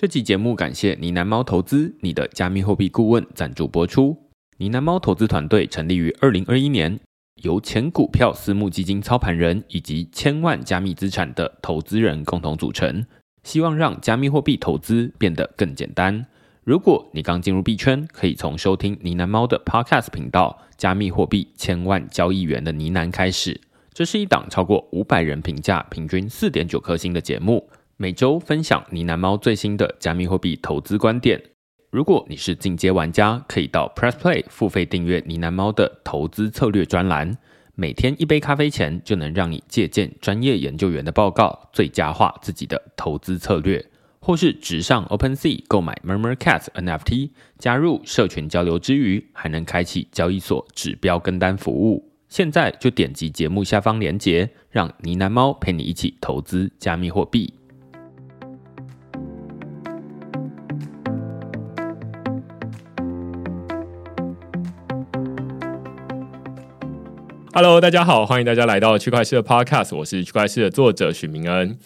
这期节目感谢呢喃猫投资，你的加密货币顾问赞助播出。呢喃猫投资团队成立于2021年，由前股票私募基金操盘人以及千万加密资产的投资人共同组成，希望让加密货币投资变得更简单。如果你刚进入币圈，可以从收听呢喃猫的 Podcast 频道加密货币千万交易员的呢喃开始。这是一档超过500人评价，平均 4.9 颗星的节目，每周分享呢喃猫最新的加密货币投资观点。如果你是进阶玩家，可以到 PressPlay 付费订阅呢喃猫的投资策略专栏，每天一杯咖啡钱就能让你借鉴专业研究员的报告，最佳化自己的投资策略，或是直上 OpenSea 购买 MurmurCats NFT， 加入社群交流之余，还能开启交易所指标跟单服务。现在就点击节目下方连结，让呢喃猫陪你一起投资加密货币。Hello， 大家好，欢迎大家来到区块市的 Podcast， 我是区块市的作者许明恩。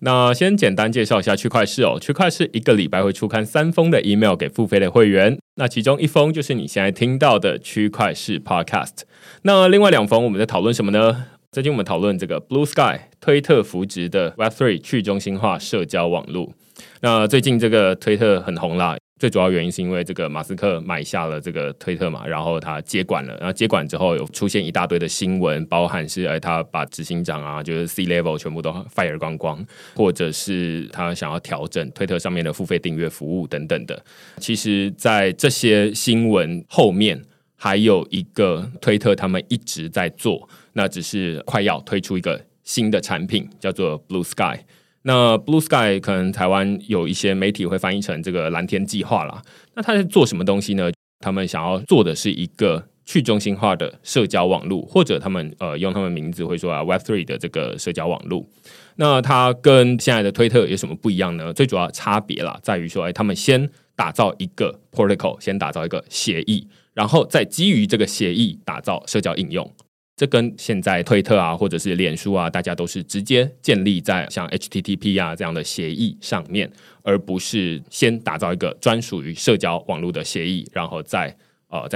那先简单介绍一下区块市哦，区块市一个礼拜会出刊3封的 email 给付费的会员，那其中1封就是你现在听到的区块市 Podcast， 那另外2封我们在讨论什么呢？最近我们讨论这个 Blue Sky 推特扶植的 Web3 去中心化社交网络。那最近这个推特很红啦，最主要原因是因为这个马斯克买下了这个推特嘛，然后他接管了，然后接管之后有出现一大堆的新闻，包含是他把执行长啊，就是 C-level 全部都 fire 光光，或者是他想要调整推特上面的付费订阅服务等等的。其实在这些新闻后面还有一个推特他们一直在做，那只是快要推出一个新的产品叫做 Blue Sky。那 Blue Sky 可能台湾有一些媒体会翻译成这个蓝天计划啦。那他在做什么东西呢？他们想要做的是一个去中心化的社交网络，或者他们用他们名字会说啊 Web3 的这个社交网络。那它跟现在的推特有什么不一样呢？最主要差别啦，在于说，他们先打造一个 protocol， 先打造一个协议，然后再基于这个协议打造社交应用。这跟现在推特啊，或者是脸书啊，大家都是直接建立在像 HTTP 啊这样的协议上面，而不是先打造一个专属于社交网络的协议，然后在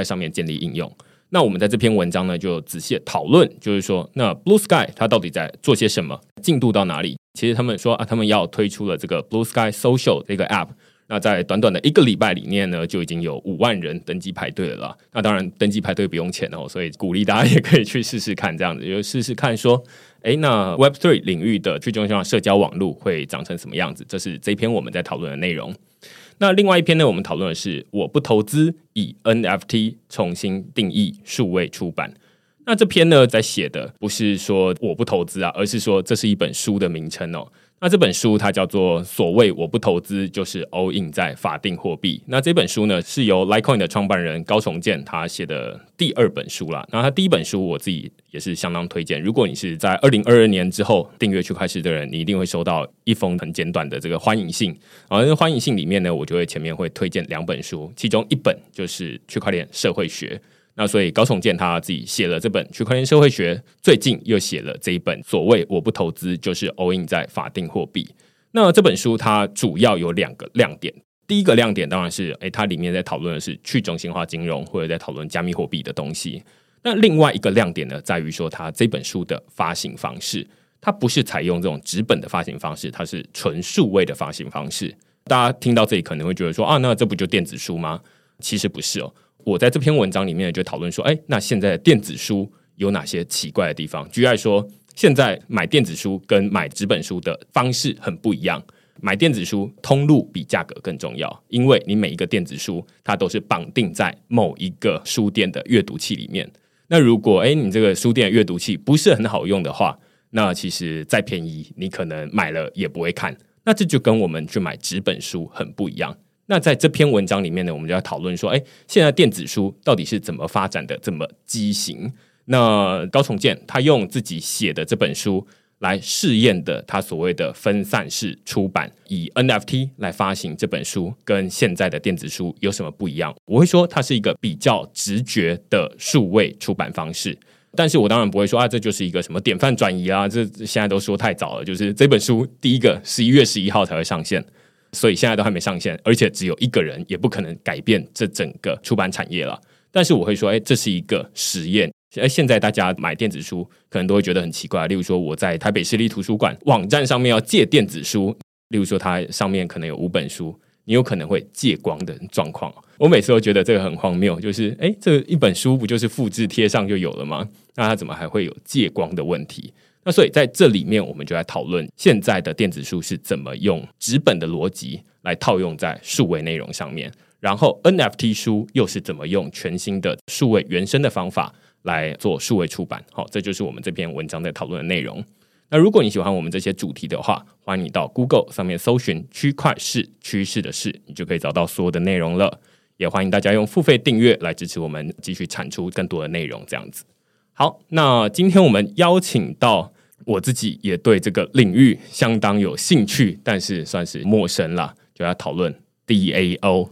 上面建立应用。那我们在这篇文章呢，就仔细讨论，就是说，那 Blue Sky 它到底在做些什么，进度到哪里？其实他们说啊，他们要推出了这个 Blue Sky Social 这个 App。那在短短的一个礼拜里面呢，就已经有5万人登记排队了啦。那当然登记排队不用钱哦，所以鼓励大家也可以去试试看，这样子就试试看说，那 Web3 领域的去中心化社交网络会长成什么样子？这是这一篇我们在讨论的内容。那另外一篇呢，我们讨论的是我不投资，以 NFT 重新定义数位出版。那这篇呢，在写的不是说我不投资啊，而是说这是一本书的名称哦。那这本书它叫做所谓我不投资就是 all in 在法定货币。那这本书呢，是由 Litecoin 的创办人高重建他写的第2本书啦。那他第一本书我自己也是相当推荐，如果你是在2022年之后订阅区块市的人，你一定会收到1封很简短的这个欢迎信。然后那欢迎信里面呢，我就会前面会推荐2本书，其中1本就是区块链社会学。那所以高重建他自己写了这本区块链社会学，最近又写了这一本所谓我不投资就是 all in 在法定货币。那这本书它主要有2个亮点，第一个亮点当然是它里面在讨论的是去中心化金融，或者在讨论加密货币的东西。那另外一个亮点呢，在于说它这本书的发行方式，它不是采用这种纸本的发行方式，它是纯数位的发行方式。大家听到这里可能会觉得说啊，那这不就电子书吗？其实不是哦。我在这篇文章里面就讨论说，那现在的电子书有哪些奇怪的地方？举例说，现在买电子书跟买纸本书的方式很不一样。买电子书通路比价格更重要，因为你每一个电子书它都是绑定在某一个书店的阅读器里面。那如果你这个书店的阅读器不是很好用的话，那其实再便宜你可能买了也不会看。那这就跟我们去买纸本书很不一样。那在这篇文章里面呢，我们就要讨论说，现在电子书到底是怎么发展的这么畸形？那高重建他用自己写的这本书来试验的他所谓的分散式出版，以 NFT 来发行这本书，跟现在的电子书有什么不一样？我会说它是一个比较直觉的数位出版方式。但是我当然不会说这就是一个什么典范转移啊，这现在都说太早了，就是这本书第一个11月11号才会上线。所以现在都还没上线，而且只有一个人，也不可能改变这整个出版产业了。但是我会说，这是一个实验。现在大家买电子书可能都会觉得很奇怪，例如说我在台北市立图书馆网站上面要借电子书，例如说它上面可能有5本书，你有可能会借光的状况。我每次都觉得这个很荒谬，就是这一本书不就是复制贴上就有了吗？那它怎么还会有借光的问题？那所以在这里面我们就来讨论现在的电子书是怎么用纸本的逻辑来套用在数位内容上面，然后 NFT 书又是怎么用全新的数位原生的方法来做数位出版。这就是我们这篇文章在讨论的内容。那如果你喜欢我们这些主题的话，欢迎你到 Google 上面搜寻区块市，趋势的事，你就可以找到所有的内容了。也欢迎大家用付费订阅来支持我们继续产出更多的内容这样子。好，那今天我们邀请到我自己也对这个领域相当有兴趣，但是算是陌生啦，就要讨论 DAO。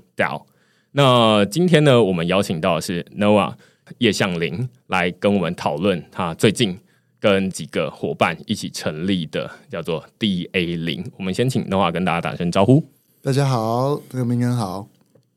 那今天呢，我们邀请到的是 Noah 叶向林来跟我们讨论他最近跟几个伙伴一起成立的叫做 DA0。 我们先请 Noah 跟大家打声招呼。大家好，这个名人好。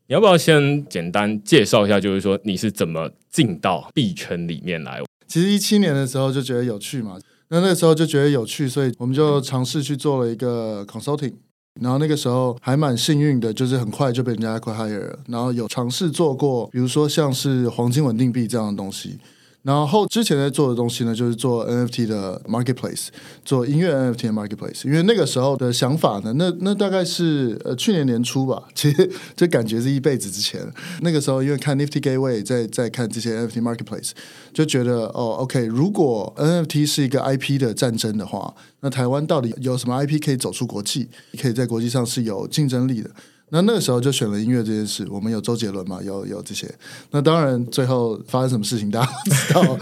你要不要先简单介绍一下，就是说你是怎么进到币圈里面来？其实2017年的时候就觉得有趣嘛，那个时候就觉得有趣，所以我们就尝试去做了一个 consulting， 然后那个时候还蛮幸运的，就是很快就被人家 acquire 了，然后有尝试做过比如说像是黄金稳定币这样的东西，然后之前在做的东西呢，就是做 NFT 的 marketplace， 做音乐 NFT 的 marketplace。 因为那个时候的想法呢，那大概是去年年初吧，其实这感觉是一辈子之前。那个时候因为看 Nifty Gateway 在看这些 NFT marketplace， 就觉得OK， 如果 NFT 是一个 IP 的战争的话，那台湾到底有什么 IP 可以走出国际，可以在国际上是有竞争力的。那个时候就选了音乐这件事，我们有周杰伦嘛，有这些。那当然最后发生什么事情大家不知道。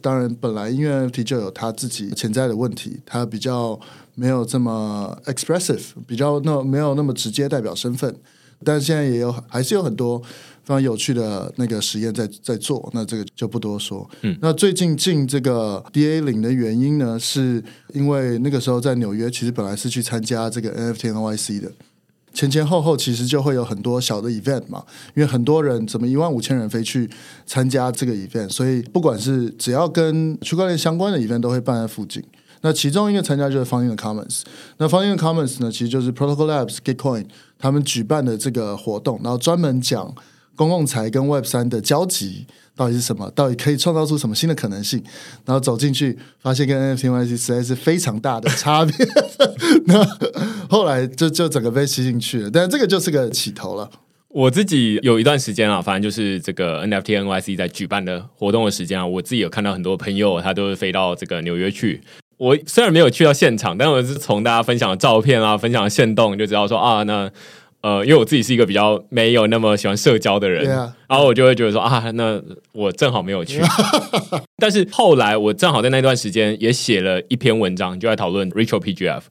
当然本来音乐 NFT 就有他自己潜在的问题，他比较没有这么 expressive， 比较没有那么直接代表身份。但现在也有还是有很多非常有趣的那个实验在做，那这个就不多说。那最近进这个 DA0 的原因呢，是因为那个时候在纽约其实本来是去参加这个 NFT NYC 的。前后后其实就会有很多小的 event 嘛，因为很多人怎么15000人飞去参加这个 event， 所以不管是只要跟区块链相关的 event 都会办在附近。那其中一个参加就是 Funding the Commons， 那 Funding the Commons 呢，其实就是 Protocol Labs Gitcoin 他们举办的这个活动，然后专门讲公共财跟 Web3 的交集到底是什么，到底可以创造出什么新的可能性，然后走进去发现跟 NFT NYC 实在是非常大的差别。那后来就整个被吸进去了，但这个就是个起头了。我自己有一段时间啊，反正就是这个 NFT NYC 在举办的活动的时间啊，我自己有看到很多朋友他都飞到这个纽约去。我虽然没有去到现场，但我是从大家分享的照片啊，分享的限动就知道说啊，那因为我自己是一个比较没有那么喜欢社交的人， yeah. 然后我就会觉得说啊，那我正好没有去。但是后来我正好在那段时间也写了一篇文章，就在讨论 RetroPGF，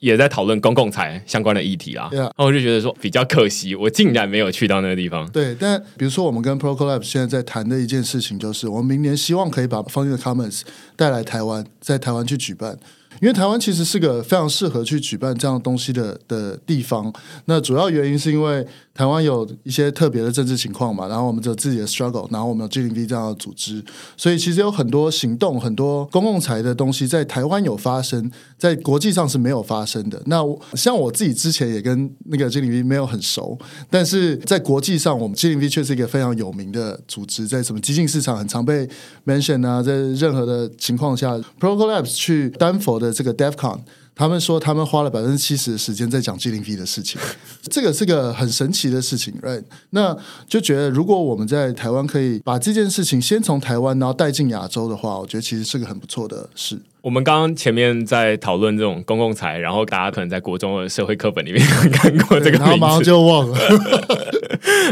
也在讨论公共财相关的议题啦。Yeah. 然后我就觉得说比较可惜，我竟然没有去到那个地方。对，但比如说我们跟 Protocol Labs 现在在谈的一件事情，就是我们明年希望可以把 Funding the Commons 带来台湾，在台湾去举办。因为台湾其实是个非常适合去举办这样东西的地方，那主要原因是因为台湾有一些特别的政治情况嘛，然后我们有自己的 struggle， 然后我们有 G0v 这样的组织，所以其实有很多行动，很多公共财的东西在台湾有发生，在国际上是没有发生的。那像我自己之前也跟那个 G0v 没有很熟，但是在国际上我们 G0v 确实一个非常有名的组织，在什么激进市场很常被 mention 啊，在任何的情况下 Protocol Labs 去丹佛的这个 DEF CON， 他们说他们花了70%的时间在讲 G0v 的事情，这个是个很神奇的事情， right？ 那就觉得如果我们在台湾可以把这件事情先从台湾然后带进亚洲的话，我觉得其实是个很不错的事。我们刚刚前面在讨论这种公共财，然后大家可能在国中的社会课本里面看过这个名字，然后马上就忘了。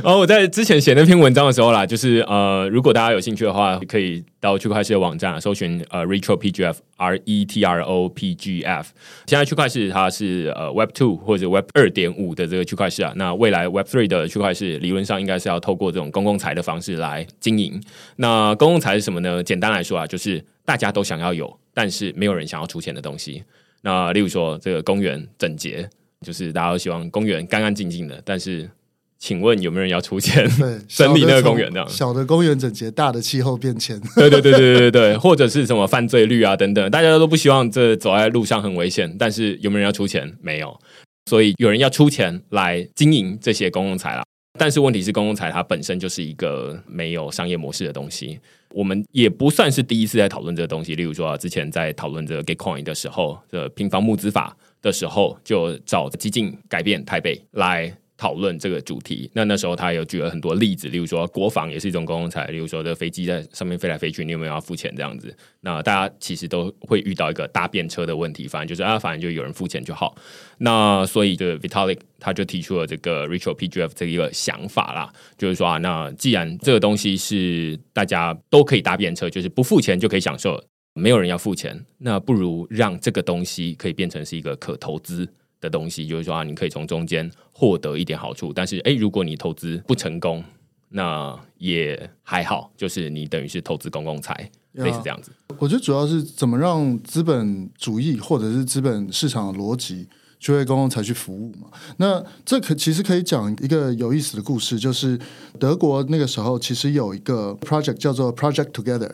然后我在之前写那篇文章的时候啦，就是如果大家有兴趣的话，可以到区块市的网站搜寻RetroPGF RetroPGF。现在区块市它是Web2 或者 Web2.5 的这个区块市啊，那未来 Web3 的区块市理论上应该是要透过这种公共财的方式来经营。那公共财是什么呢？简单来说啊，就是大家都想要有但是没有人想要出钱的东西。那例如说这个公园整洁，就是大家都希望公园干干净净的，但是请问有没有人要出钱整理那个公园？这样小的公园整洁，大的气候变迁。对对对对对对，或者是什么犯罪率啊等等，大家都不希望这走在路上很危险，但是有没有人要出钱？没有，所以有人要出钱来经营这些公共财啦。但是问题是，公共财它本身就是一个没有商业模式的东西。我们也不算是第一次在讨论这个东西，例如说之前在讨论这个 Gitcoin 的时候，平方募资法的时候，就找基进改变台北来讨论这个主题。那时候他有举了很多例子，例如说国防也是一种公共财，例如说这飞机在上面飞来飞去，你有没有要付钱这样子？那大家其实都会遇到一个搭便车的问题，反正就有人付钱就好。那所以这 Vitalik 他就提出了这个 RetroPGF 这一个想法啦，就是说那既然这个东西是大家都可以搭便车，就是不付钱就可以享受，没有人要付钱，那不如让这个东西可以变成是一个可投资的东西，就是说你可以从中间获得一点好处，但是如果你投资不成功，那也还好，就是你等于是投资公共财，类似这样子。我觉得主要是怎么让资本主义或者是资本市场的逻辑就为公共财去服务嘛。那这其实可以讲一个有意思的故事，就是德国那个时候其实有一个 project 叫做 Project Together，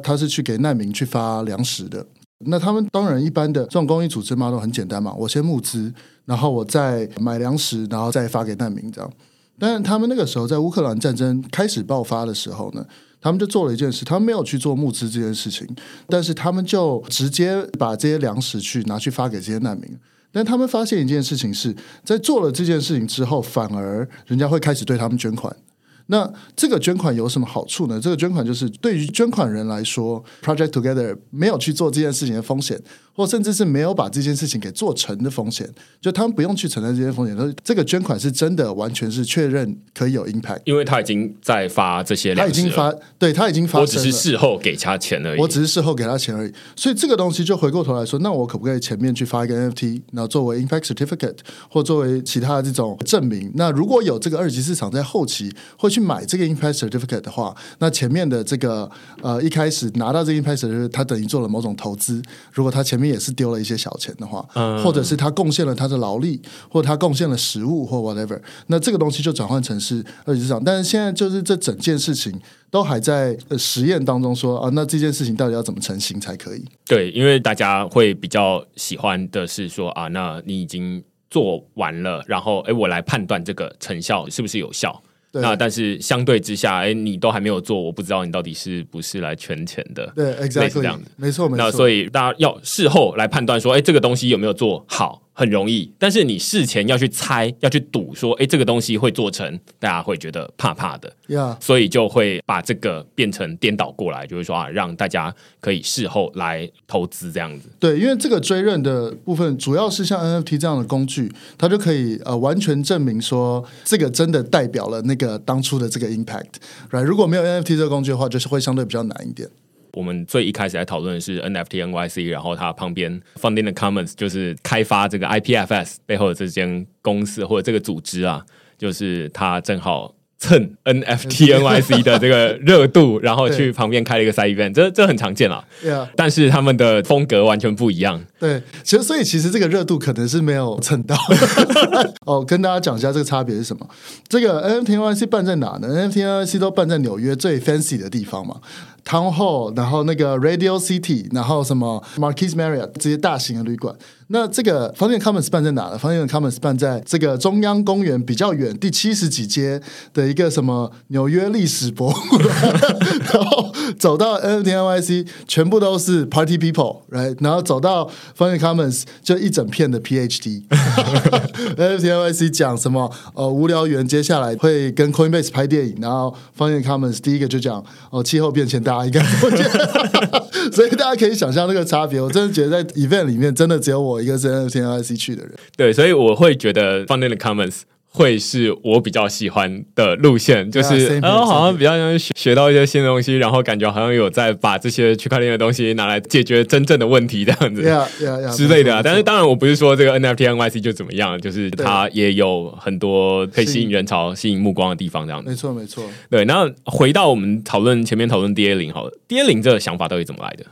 它是去给难民去发粮食的。那他们当然一般的这种公益组织嘛都很简单嘛，我先募资，然后我再买粮食，然后再发给难民这样。但他们那个时候在乌克兰战争开始爆发的时候呢，他们就做了一件事，他们没有去做募资这件事情，但是他们就直接把这些粮食去拿去发给这些难民。但他们发现一件事情是，在做了这件事情之后，反而人家会开始对他们捐款。那这个捐款有什么好处呢？这个捐款就是对于捐款人来说 Project Together 没有去做这件事情的风险，或甚至是没有把这件事情给做成的风险，就他们不用去承担这些风险，这个捐款是真的完全是确认可以有 impact， 因为他已经在发这些粮食了，他已经发生了，我只是事后给他钱而已，所以这个东西就回过头来说，那我可不可以前面去发一个 NFT， 然后作为 impact certificate 或作为其他这种证明，那如果有这个二级市场在后期会去买这个 impact certificate 的话，那前面的这个一开始拿到这个 impact certificate 他等于做了某种投资，如果他前面也是丢了一些小钱的话，或者是他贡献了他的劳力，或者他贡献了食物或 whatever， 那这个东西就转换成是二级市场。但是现在就是这整件事情都还在实验当中说，那这件事情到底要怎么成型才可以。对，因为大家会比较喜欢的是说那你已经做完了，然后我来判断这个成效是不是有效。那但是相对之下，你都还没有做，我不知道你到底是不是来圈钱的。对 ，exactly， 这样子，没错没错。那所以大家要事后来判断说，这个东西有没有做好，很容易。但是你事前要去猜，要去赌说，这个东西会做成，大家会觉得怕怕的。Yeah. 所以就会把这个变成颠倒过来，就是说让大家可以事后来投资这样子。对，因为这个追认的部分，主要是像 NFT 这样的工具，它就可以完全证明说，这个真的代表了那个当初的这个 impact。Right? 如果没有 NFT 这个工具的话，就是会相对比较难一点。我们最一开始来讨论的是 NFT NYC， 然后它旁边 Funding the Commons 就是开发这个 IPFS 背后的这间公司或者这个组织啊，就是它正好蹭 NFT NYC 的这个热度然后去旁边开了一个 side event， 这很常见啦，yeah. 但是他们的风格完全不一样。对，所以其实这个热度可能是没有蹭到跟大家讲一下这个差别是什么。这个 NFT NYC 办在哪呢？ NFT NYC 都办在纽约最 fancy 的地方嘛， Town Hall， 然后那个 Radio City， 然后什么 Marquis Marriott 这些大型的旅馆。那这个 Funding the Commons 办在哪呢？ Funding the Commons 办在这个中央公园比较远第70几街的一个什么纽约历史博物馆然后走到 NFT NYC 全部都是 Party People，right? 然后走到 Funding the Commons 就一整片的 PhD NFT NYC 讲什么无聊猿接下来会跟 Coinbase 拍电影，然后 Funding the Commons 第一个就讲气候变迁大家应该不见所以大家可以想象那个差别。我真的觉得在 event 里面真的只有我一个是 NFT NYC 去的人。对，所以我会觉得 Funding the Commons 会是我比较喜欢的路线，就是好像比较像 学到一些新的东西，然后感觉好像有在把这些区块链的东西拿来解决真正的问题这样子，之类的但是当然我不是说这个 NFT NYC 就怎么样，就是它也有很多可以吸引人潮吸引目光的地方这样子。没错没错。对，那回到我们前面讨论 DA0 好了， DA0 这个想法到底怎么来的？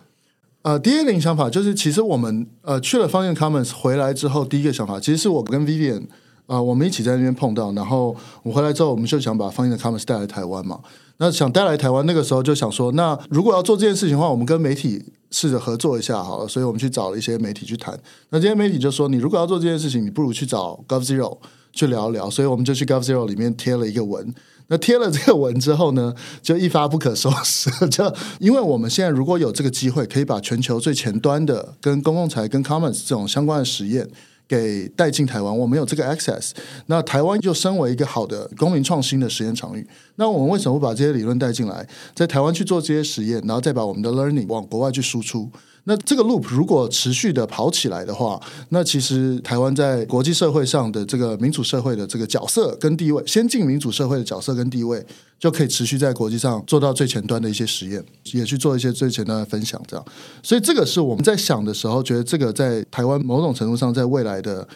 第一个想法就是其实我们去了Funding the Commons 回来之后，第一个想法其实是我跟 Vivian 我们一起在那边碰到，然后我回来之后我们就想把Funding the Commons 带来台湾嘛。那想带来台湾，那个时候就想说，那如果要做这件事情的话，我们跟媒体试着合作一下好了，所以我们去找了一些媒体去谈。那这些媒体就说，你如果要做这件事情，你不如去找 Gov0 去聊一聊，所以我们就去 Gov0 里面贴了一个文。那贴了这个文之后呢，就一发不可收拾，就因为我们现在如果有这个机会，可以把全球最前端的跟公共财跟 Commons 这种相关的实验给带进台湾，我们有这个 access， 那台湾就身为一个好的公民创新的实验场域，那我们为什么不把这些理论带进来，在台湾去做这些实验，然后再把我们的 learning 往国外去输出。那这个 loop 如果持续的跑起来的话，那其实台湾在国际社会上的这个民主社会的这个角色跟地位，先进民主社会的角色跟地位，就可以持续在国际上做到最前端的一些实验，也去做一些最前端的分享这样。所以这个是我们在想的时候，觉得这个在台湾某种程度上在未来的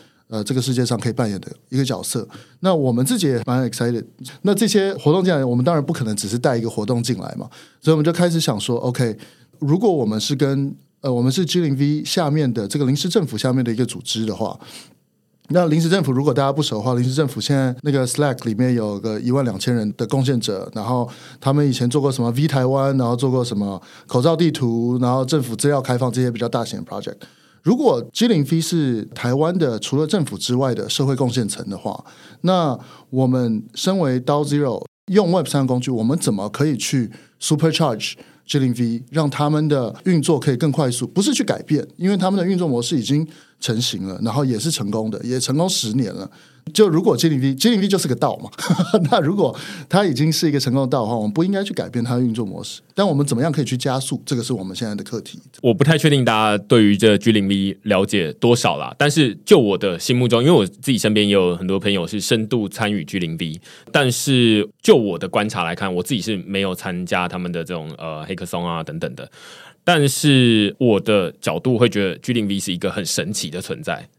这个世界上可以扮演的一个角色。那我们自己也蛮 excited， 那这些活动进来，我们当然不可能只是带一个活动进来嘛，所以我们就开始想说 OK， 如果我们是跟我们是 g0v 下面的这个临时政府下面的一个组织的话，那临时政府如果大家不熟的话，临时政府现在那个 Slack 里面有个12000人的贡献者，然后他们以前做过什么 V 台湾，然后做过什么口罩地图，然后政府资料开放，这些比较大型的 project。 如果 g0v 是台湾的除了政府之外的社会贡献层的话，那我们身为 da0 用 Web3 工具，我们怎么可以去 supercharge g0v， 让他们的运作可以更快速，不是去改变，因为他们的运作模式已经成型了，然后也是成功的，也成功10年了。就如果 g0v 就是个道嘛那如果它已经是一个成功的道的话，我们不应该去改变它的运作模式，但我们怎么样可以去加速，这个是我们现在的课题。我不太确定大家对于这 g0v 了解多少啦，但是就我的心目中，因为我自己身边也有很多朋友是深度参与 g0v， 但是就我的观察来看，我自己是没有参加他们的这种Hackathon 啊等等的，但是我的角度会觉得 g0v 是一个很神奇的存在。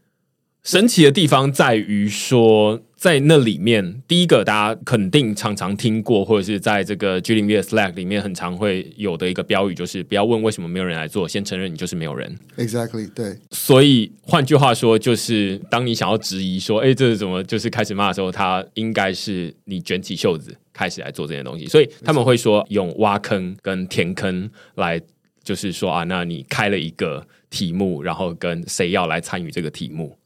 神奇的地方在于说，在那里面，第一个大家肯定常常听过，或者是在这个 g0v 的 Slack 里面很常会有的一个标语，就是不要问为什么没有人来做，先承认你就是没有人。 Exactly， 对。所以换句话说，就是当你想要质疑说这是怎么，就是开始骂的时候，他应该是你卷起袖子开始来做这些东西。所以他们会说用挖坑跟填坑来，就是说那你开了一个题目，然后跟谁要来参与这个题目。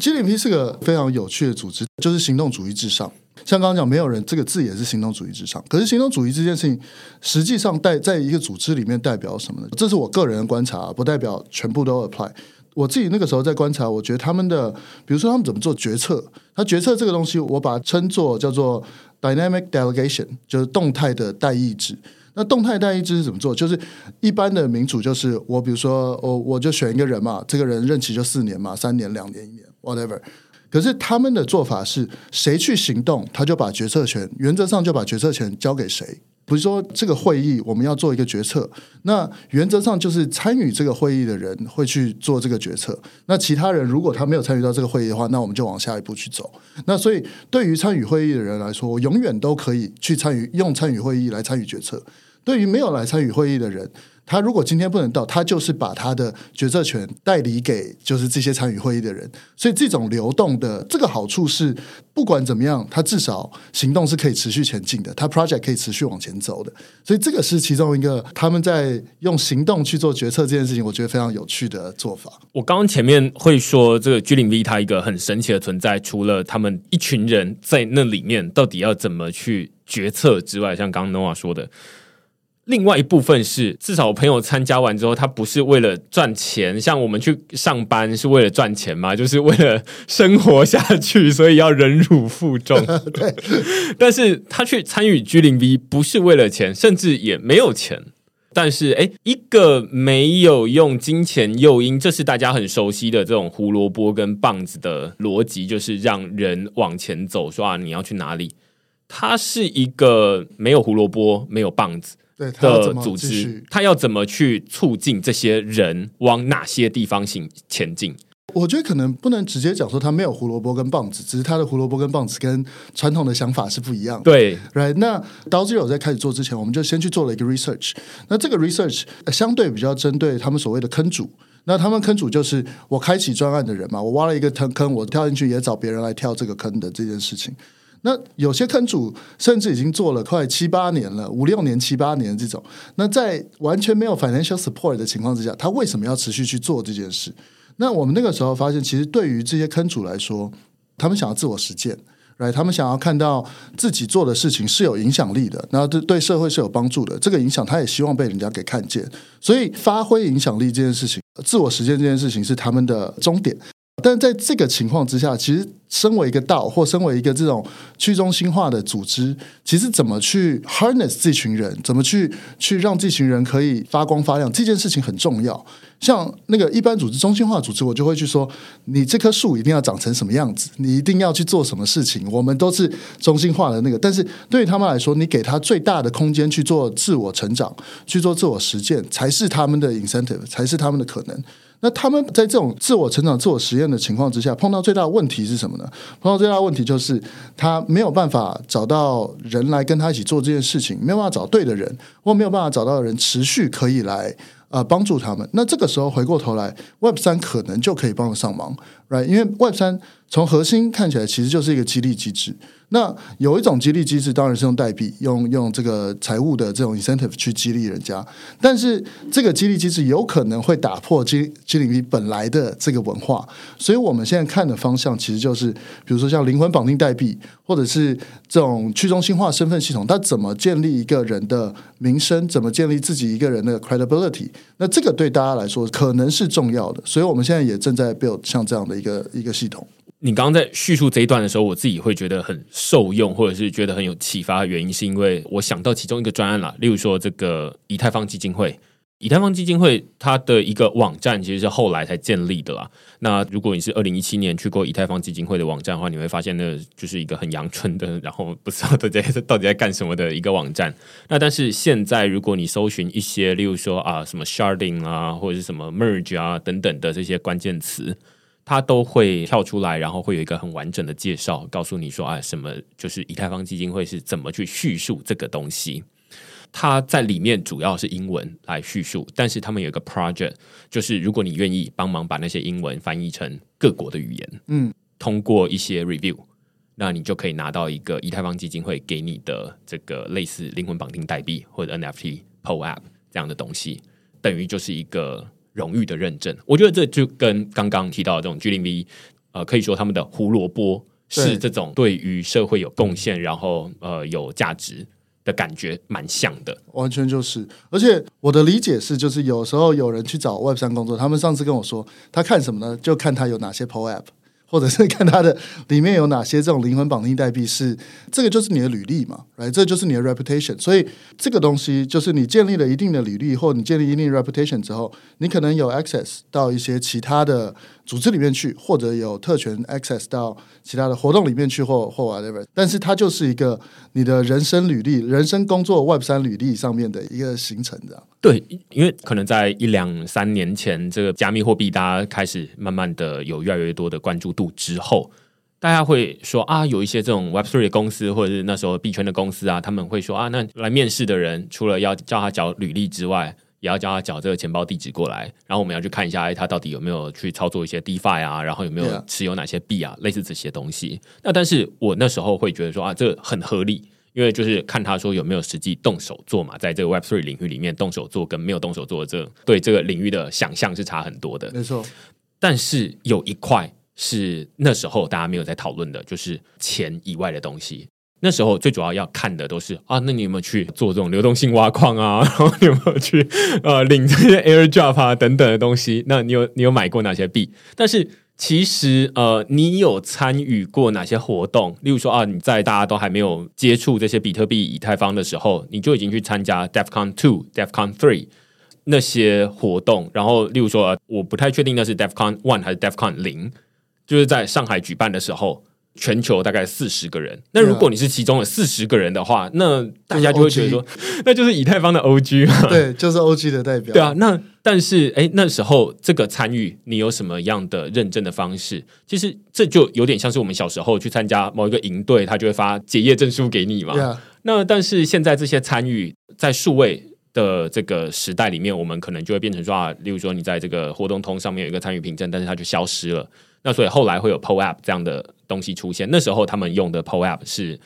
g0v 是个非常有趣的组织，就是行动主义至上，像刚刚讲没有人这个字也是行动主义至上，可是行动主义这件事情实际上在一个组织里面代表什么呢？这是我个人的观察，不代表全部都 apply。 我自己那个时候在观察，我觉得他们的比如说他们怎么做决策，他决策这个东西我把它称作叫做 dynamic delegation， 就是动态的代议制。那动态代议制是怎么做？就是一般的民主，就是我比如说我就选一个人嘛，这个人任期就4年嘛，3年、2年、1年 whatever。 可是他们的做法是谁去行动，他就把决策权，原则上就把决策权交给谁。比如说这个会议我们要做一个决策，那原则上就是参与这个会议的人会去做这个决策，那其他人如果他没有参与到这个会议的话，那我们就往下一步去走。那所以对于参与会议的人来说，我永远都可以去参与，用参与会议来参与决策。对于没有来参与会议的人，他如果今天不能到，他就是把他的决策权代理给就是这些参与会议的人。所以这种流动的这个好处是，不管怎么样，他至少行动是可以持续前进的，他 project 可以持续往前走的。所以这个是其中一个他们在用行动去做决策这件事情，我觉得非常有趣的做法。我刚刚前面会说这个 g0v 它一个很神奇的存在，除了他们一群人在那里面到底要怎么去决策之外，像刚刚 Noah 说的，另外一部分是，至少我朋友参加完之后，他不是为了赚钱，像我们去上班是为了赚钱嘛，就是为了生活下去，所以要忍辱负重对，但是他去参与 g0v 不是为了钱，甚至也没有钱。但是一个没有用金钱诱因，这是大家很熟悉的这种胡萝卜跟棒子的逻辑，就是让人往前走，说你要去哪里。他是一个没有胡萝卜没有棒子的组织，他要怎么去促进这些人往哪些地方前进？我觉得可能不能直接讲说它没有胡萝卜跟棒子，只是它的胡萝卜跟棒子跟传统的想法是不一样的。对， right， 那 da0 在开始做之前，我们就先去做了一个 research。那这个 research，相对比较针对他们所谓的坑主。那他们坑主就是我开启专案的人嘛，我挖了一个坑，我跳进去也找别人来跳这个坑的这件事情。那有些坑主甚至已经做了快7-8年了，5-6年7-8年这种，那在完全没有 financial support 的情况之下，他为什么要持续去做这件事？那我们那个时候发现，其实对于这些坑主来说，他们想要自我实践，他们想要看到自己做的事情是有影响力的，然后对社会是有帮助的，这个影响他也希望被人家给看见，所以发挥影响力这件事情，自我实践这件事情是他们的终点。但在这个情况之下，其实身为一个道或身为一个这种去中心化的组织，其实怎么去 harness 这群人，怎么去让这群人可以发光发亮，这件事情很重要。像那个一般组织中心化组织，我就会去说你这棵树一定要长成什么样子，你一定要去做什么事情，我们都是中心化的那个。但是对于他们来说，你给他最大的空间去做自我成长，去做自我实践，才是他们的 incentive， 才是他们的可能。那他们在这种自我成长自我实验的情况之下，碰到最大的问题是什么呢？碰到最大的问题就是他没有办法找到人来跟他一起做这件事情，没有办法找对的人，或没有办法找到人持续可以来帮助他们。那这个时候回过头来 Web3 可能就可以帮得上忙， right？ 因为 Web3 从核心看起来其实就是一个激励机制。那有一种激励机制当然是用代币，用这个财务的这种 incentive 去激励人家，但是这个激励机制有可能会打破 G0v 本来的这个文化。所以我们现在看的方向其实就是比如说像灵魂绑定代币，或者是这种去中心化身份系统，它怎么建立一个人的名声，怎么建立自己一个人的 credibility， 那这个对大家来说可能是重要的。所以我们现在也正在 build 像这样的一个系统。你刚刚在叙述这一段的时候，我自己会觉得很受用，或者是觉得很有启发的原因，是因为我想到其中一个专案啦，例如说这个以太坊基金会。以太坊基金会它的一个网站其实是后来才建立的啦。那如果你是2017年去过以太坊基金会的网站的话，你会发现那就是一个很阳春的，然后不知道到底在干什么的一个网站。那但是现在如果你搜寻一些例如说什么 sharding 啊，或者是什么 merge 啊等等的这些关键词，它都会跳出来，然后会有一个很完整的介绍，告诉你说什么就是以太坊基金会是怎么去叙述这个东西。它在里面主要是英文来叙述，但是他们有一个 project， 就是如果你愿意帮忙把那些英文翻译成各国的语言，通过一些 review， 那你就可以拿到一个以太坊基金会给你的这个类似灵魂绑定代币或者 NFT POAP 这样的东西，等于就是一个荣誉的认证。我觉得这就跟刚刚提到的这种 G0v， 可以说他们的胡萝卜是这种对于社会有贡献，然后有价值的感觉蛮像的，完全就是。而且我的理解是，就是有时候有人去找 Web3 工作，他们上次跟我说，他看什么呢？就看他有哪些 POAP， 或者是看他的里面有哪些这种灵魂绑定代币是，这个就是你的履历嘛，来，这就是你的 reputation。所以这个东西就是你建立了一定的履历，或你建立一定的 reputation 之后，你可能有 access 到一些其他的组织里面去，或者有特权 access 到其他的活动里面去，或 whatever。但是它就是一个你的人生履历、人生工作 Web3 履历上面的一个形成的。对，因为可能在1-3年前，这个加密货币大家开始慢慢的有越来越多的关注度之后，大家会说有一些这种 Web3 的公司，或者是那时候币圈的公司他们会说那来面试的人，除了要叫他缴履历之外，也要叫他缴这个钱包地址过来，然后我们要去看一下他到底有没有去操作一些 DeFi 然后有没有持有哪些币类似这些东西。那但是我那时候会觉得说这很合理，因为就是看他说有没有实际动手做嘛，在这个 Web3 领域里面动手做跟没有动手做对这个领域的想象是差很多的，没错。但是有一块是那时候大家没有在讨论的，就是钱以外的东西。那时候最主要要看的都是那你有没有去做这种流动性挖矿然后你有没有去领这些 airdrop 等等的东西，那你有买过哪些币。但是其实你有参与过哪些活动，例如说你在大家都还没有接触这些比特币以太坊的时候，你就已经去参加 DEF CON 2 DEF CON 3那些活动。然后例如说我不太确定那是 DEF CON 1还是 DEF CON 0，就是在上海举办的时候，全球大概40个人，那如果你是其中的40个人的话，那大家就会觉得说那就是以太坊的 OG 嘛，对，就是 OG 的代表。对啊，那但是那时候这个参与你有什么样的认证的方式？其实这就有点像是我们小时候去参加某一个营队，他就会发结业证书给你嘛。Yeah. 那但是现在这些参与在数位的这个时代里面，我们可能就会变成说啊，例如说你在这个活动通上面有一个参与凭证，但是它就消失了。那所以后来会有 POAP 这样的东西出现。那时候他们用的 POAP 是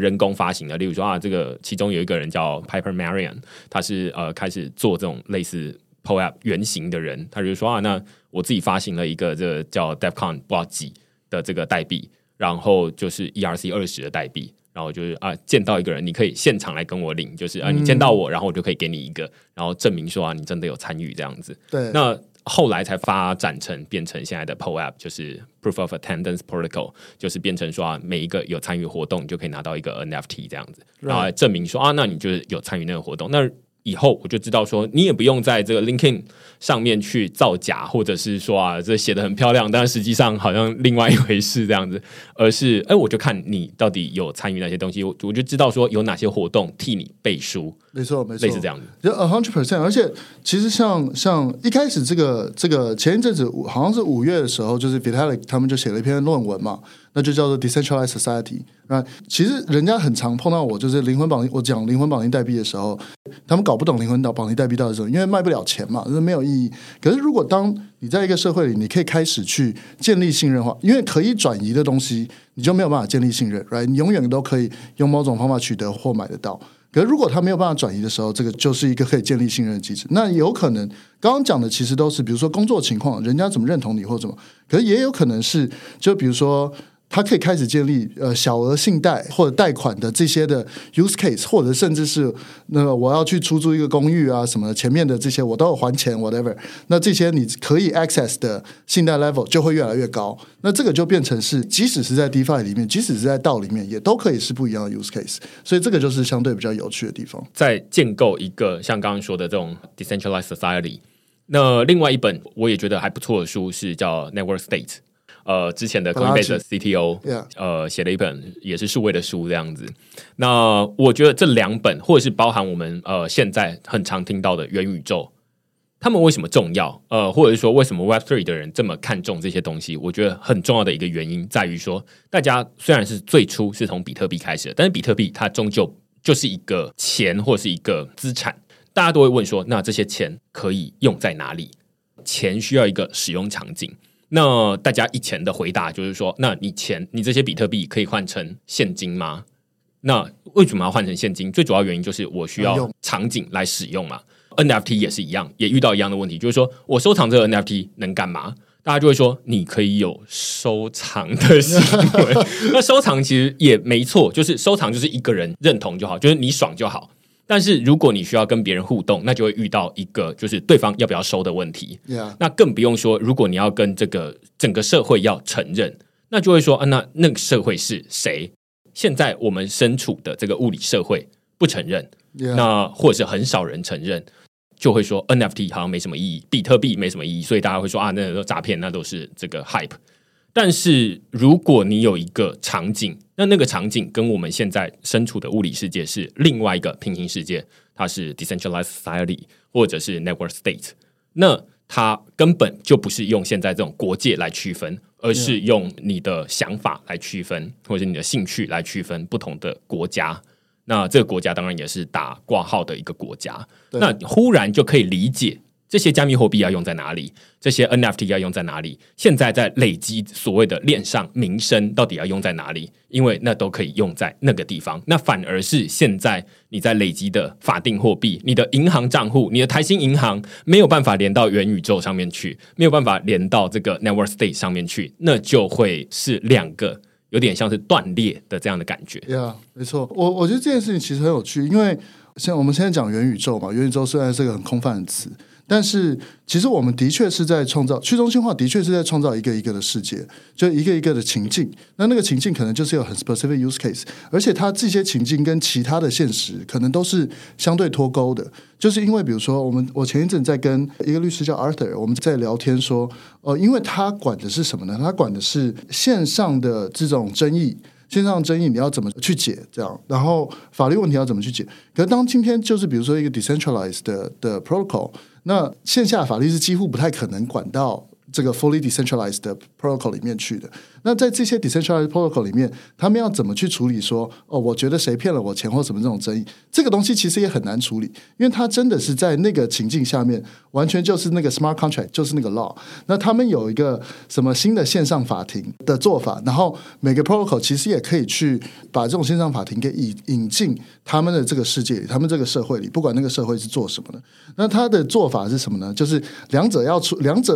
人工发行的，例如说啊，这个其中有一个人叫 Piper Marion， 他是开始做这种类似 POAP 原型的人，他就说啊，那我自己发行了一个这个叫 DEF CON 不知道几的这个代币，然后就是 ERC20 的代币。然后就是啊，见到一个人，你可以现场来跟我领，就是啊，你见到我，然后我就可以给你一个，然后证明说啊，你真的有参与这样子。对，那后来才发展成变成现在的 POAP， 就是 Proof of Attendance Protocol， 就是变成说啊，每一个有参与活动，你就可以拿到一个 NFT 这样子，然后来证明说啊，那你就是有参与那个活动。那以后我就知道说，你也不用在这个 LinkedIn 上面去造假，或者是说啊，这写得很漂亮，但实际上好像另外一回事这样子，而是我就看你到底有参与那些东西，我就知道说有哪些活动替你背书。没错，没错，类似这样子，就 100%。而且其实像一开始这个前一阵子好像是5月的时候，就是 Vitalik 他们就写了一篇论文嘛，那就叫做 Decentralized Society。那其实人家很常碰到我，就是灵魂绑定，我讲灵魂绑定代币的时候，他们搞不懂灵魂绑定代币到底是什么，因为卖不了钱嘛，就是没有意义。可是如果当你在一个社会里，你可以开始去建立信任的话，因为可以转移的东西，你就没有办法建立信任 ，right？ 你永远都可以用某种方法取得或买得到。可是如果他没有办法转移的时候，这个就是一个可以建立信任的机制。那有可能刚刚讲的其实都是比如说工作情况，人家怎么认同你或怎么，可是也有可能是就比如说他可以开始建立小额信贷或者贷款的这些的 use case， 或者甚至是那个我要去出租一个公寓啊什么的，前面的这些我都有还钱 whatever， 那这些你可以 access 的信贷 level 就会越来越高，那这个就变成是即使是在 DeFi 里面，即使是在 DAO 里面也都可以是不一样的 use case， 所以这个就是相对比较有趣的地方，在建构一个像刚刚说的这种 decentralized society。 那另外一本我也觉得还不错的书是叫 Network State，之前的 Coinbase 的 CTO，yeah. 写了一本也是数位的书这样子。那我觉得这两本，或者是包含我们现在很常听到的元宇宙，他们为什么重要？或者说为什么 Web3 的人这么看重这些东西？我觉得很重要的一个原因在于说，大家虽然是最初是从比特币开始的，但是比特币它终究就是一个钱或是一个资产，大家都会问说，那这些钱可以用在哪里？钱需要一个使用场景。那大家以前的回答就是说，那你这些比特币可以换成现金吗？那为什么要换成现金？最主要原因就是我需要场景来使用嘛。NFT 也是一样，也遇到一样的问题，就是说我收藏这个 NFT 能干嘛？大家就会说你可以有收藏的行为。那收藏其实也没错，就是收藏就是一个人认同就好，就是你爽就好。但是如果你需要跟别人互动，那就会遇到一个就是对方要不要收的问题。Yeah. 那更不用说，如果你要跟这个整个社会要承认，那就会说，那个社会是谁？现在我们身处的这个物理社会不承认， yeah. 那或者是很少人承认，就会说 NFT 好像没什么意义，比特币没什么意义，所以大家会说啊，那都诈骗，那都是这个 hype。但是如果你有一个场景，那个场景跟我们现在身处的物理世界是另外一个平行世界，它是 decentralized society 或者是 network state， 那它根本就不是用现在这种国界来区分，而是用你的想法来区分，或者是你的兴趣来区分不同的国家。那这个国家当然也是打挂号的一个国家，那忽然就可以理解这些加密货币要用在哪里，这些 NFT 要用在哪里，现在在累积所谓的链上名声到底要用在哪里，因为那都可以用在那个地方。那反而是现在你在累积的法定货币，你的银行账户，你的台新银行没有办法连到元宇宙上面去，没有办法连到这个 Network State 上面去，那就会是两个有点像是断裂的这样的感觉。 yeah， 没错，我觉得这件事情其实很有趣，因为像我们现在讲元宇宙嘛，元宇宙虽然是个很空泛的词，但是其实我们的确是在创造去中心化，的确是在创造一个一个的世界，就一个一个的情境，那个情境可能就是有很 specific use case， 而且它这些情境跟其他的现实可能都是相对脱钩的。就是因为比如说我前一阵在跟一个律师叫 Arthur， 我们在聊天说因为他管的是什么呢？他管的是线上的这种争议，线上争议你要怎么去解这样，然后法律问题要怎么去解。可是当今天就是比如说一个 decentralized 的 protocol， 那线下法律是几乎不太可能管到这个 fully decentralized 的 protocol 里面去的。那在这些 decentralized protocol 里面，他们要怎么去处理说哦，我觉得谁骗了我钱或什么这种争议，这个东西其实也很难处理，因为它真的是在那个情境下面完全就是那个 smart contract 就是那个 law。 那他们有一个什么新的线上法庭的做法，然后每个 protocol 其实也可以去把这种线上法庭给引进他们的这个世界里，他们这个社会里，不管那个社会是做什么的。那他的做法是什么呢？就是两者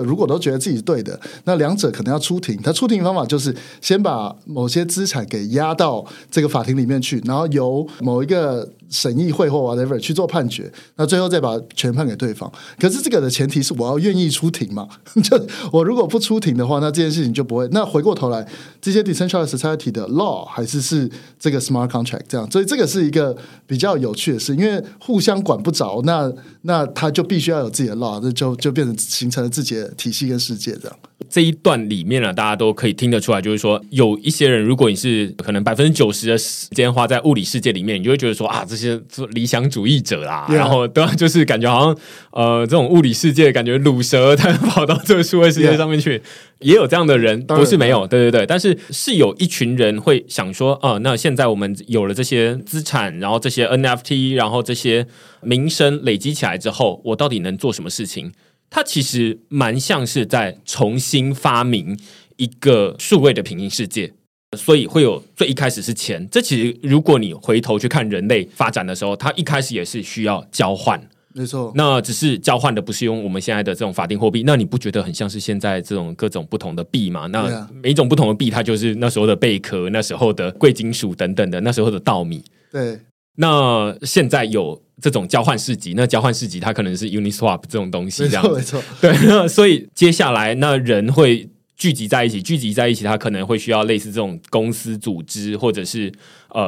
如果都觉得自己对的，那两者可能要出庭。他出庭方法就是先把某些资产给压到这个法庭里面去，然后由某一个审议会或 whatever 去做判决，那最后再把全判给对方。可是这个的前提是我要愿意出庭嘛，就我如果不出庭的话，那这件事情就不会。那回过头来，这些 decentralized society 的 law 还是这个 smart contract 这样，所以这个是一个比较有趣的事，因为互相管不着，那他就必须要有自己的 law， 就变成形成了自己的体系跟世界这样。这一段里面呢，大家都可以听得出来，就是说有一些人，如果你是可能 90% 的时间花在物理世界里面，你就会觉得说啊，这些理想主义者啦， 然后对啊，就是感觉好像这种物理世界感觉鲁蛇，他跑到这个数位世界上面去，也有这样的人，不是没有，对对对，但是有一群人会想说啊，那现在我们有了这些资产，然后这些 NFT， 然后这些名声累积起来之后，我到底能做什么事情？它其实蛮像是在重新发明一个数位的平行世界，所以会有最一开始是钱。这其实如果你回头去看人类发展的时候，它一开始也是需要交换，没错。那只是交换的不是用我们现在的这种法定货币，那你不觉得很像是现在这种各种不同的币吗？那每一种不同的币，它就是那时候的贝壳、那时候的贵金属等等的，那时候的稻米。对。那现在有这种交换市集，那交换市集它可能是 Uniswap 这种东西这样子，没错没错，对。那所以接下来那人会聚集在一起，它可能会需要类似这种公司组织或者是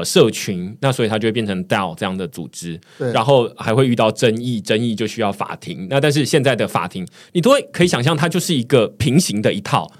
社群，那所以它就会变成 DAO 这样的组织，然后还会遇到争议就需要法庭。那但是现在的法庭你都会可以想象它就是一个平行的一套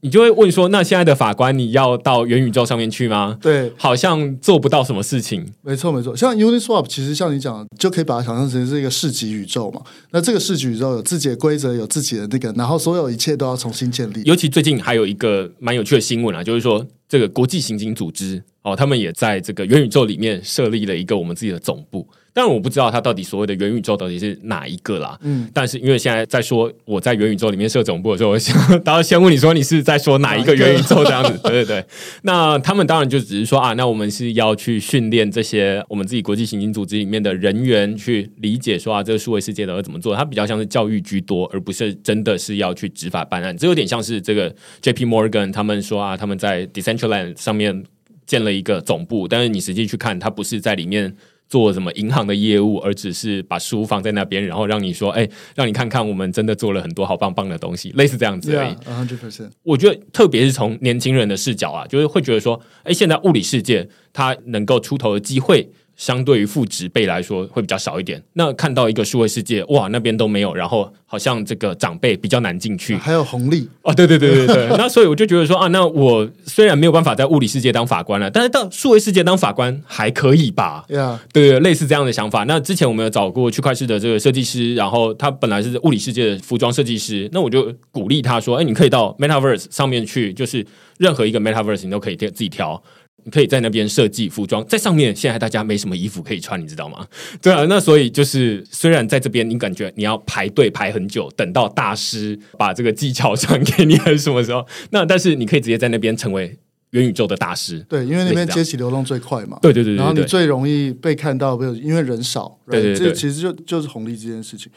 你就会问说，那现在的法官你要到元宇宙上面去吗？对，好像做不到什么事情。没错没错，像 Uniswap 其实像你讲就可以把它想象成是一个市集宇宙嘛。那这个市集宇宙有自己的规则，有自己的那个，然后所有一切都要重新建立。尤其最近还有一个蛮有趣的新闻啊，就是说这个国际刑警组织哦，他们也在这个元宇宙里面设立了一个我们自己的总部。当然我不知道他到底所谓的元宇宙到底是哪一个啦，但是因为现在在说我在元宇宙里面设总部的时候，大家先问你说你是在说哪一个元宇宙这样子对对对。那他们当然就只是说啊，那我们是要去训练这些我们自己国际刑警组织里面的人员去理解说啊，这个数位世界的要怎么做。它比较像是教育居多，而不是真的是要去执法办案。这有点像是这个 JP Morgan 他们说啊，他们在 Decentraland 上面建了一个总部，但是你实际去看它不是在里面做什么银行的业务，而只是把书放在那边，然后让你说，哎，让你看看我们真的做了很多好棒棒的东西，类似这样子而已。100%。我觉得特别是从年轻人的视角啊，就是会觉得说，哎，现在物理世界它能够出头的机会，相对于父职辈来说会比较少一点。那看到一个数位世界，哇，那边都没有，然后好像这个长辈比较难进去，还有红利哦，对对对对对。那所以我就觉得说啊，那我虽然没有办法在物理世界当法官了，但是到数位世界当法官还可以吧？ Yeah. 对对，类似这样的想法。那之前我们有找过区块链的这个设计师，然后他本来是物理世界的服装设计师，那我就鼓励他说，哎，你可以到 Metaverse 上面去，就是任何一个 Metaverse 你都可以自己挑。你可以在那边设计服装，在上面现在大家没什么衣服可以穿，你知道吗？对啊，那所以就是虽然在这边你感觉你要排队排很久，等到大师把这个技巧传给你还是什么时候，那但是你可以直接在那边成为元宇宙的大师。对，因为那边街起流动最快嘛。对对 对， 对， 对， 对， 对，然后你最容易被看到，因为人少。对对 对， 对， 对，其实就是红利这件事情。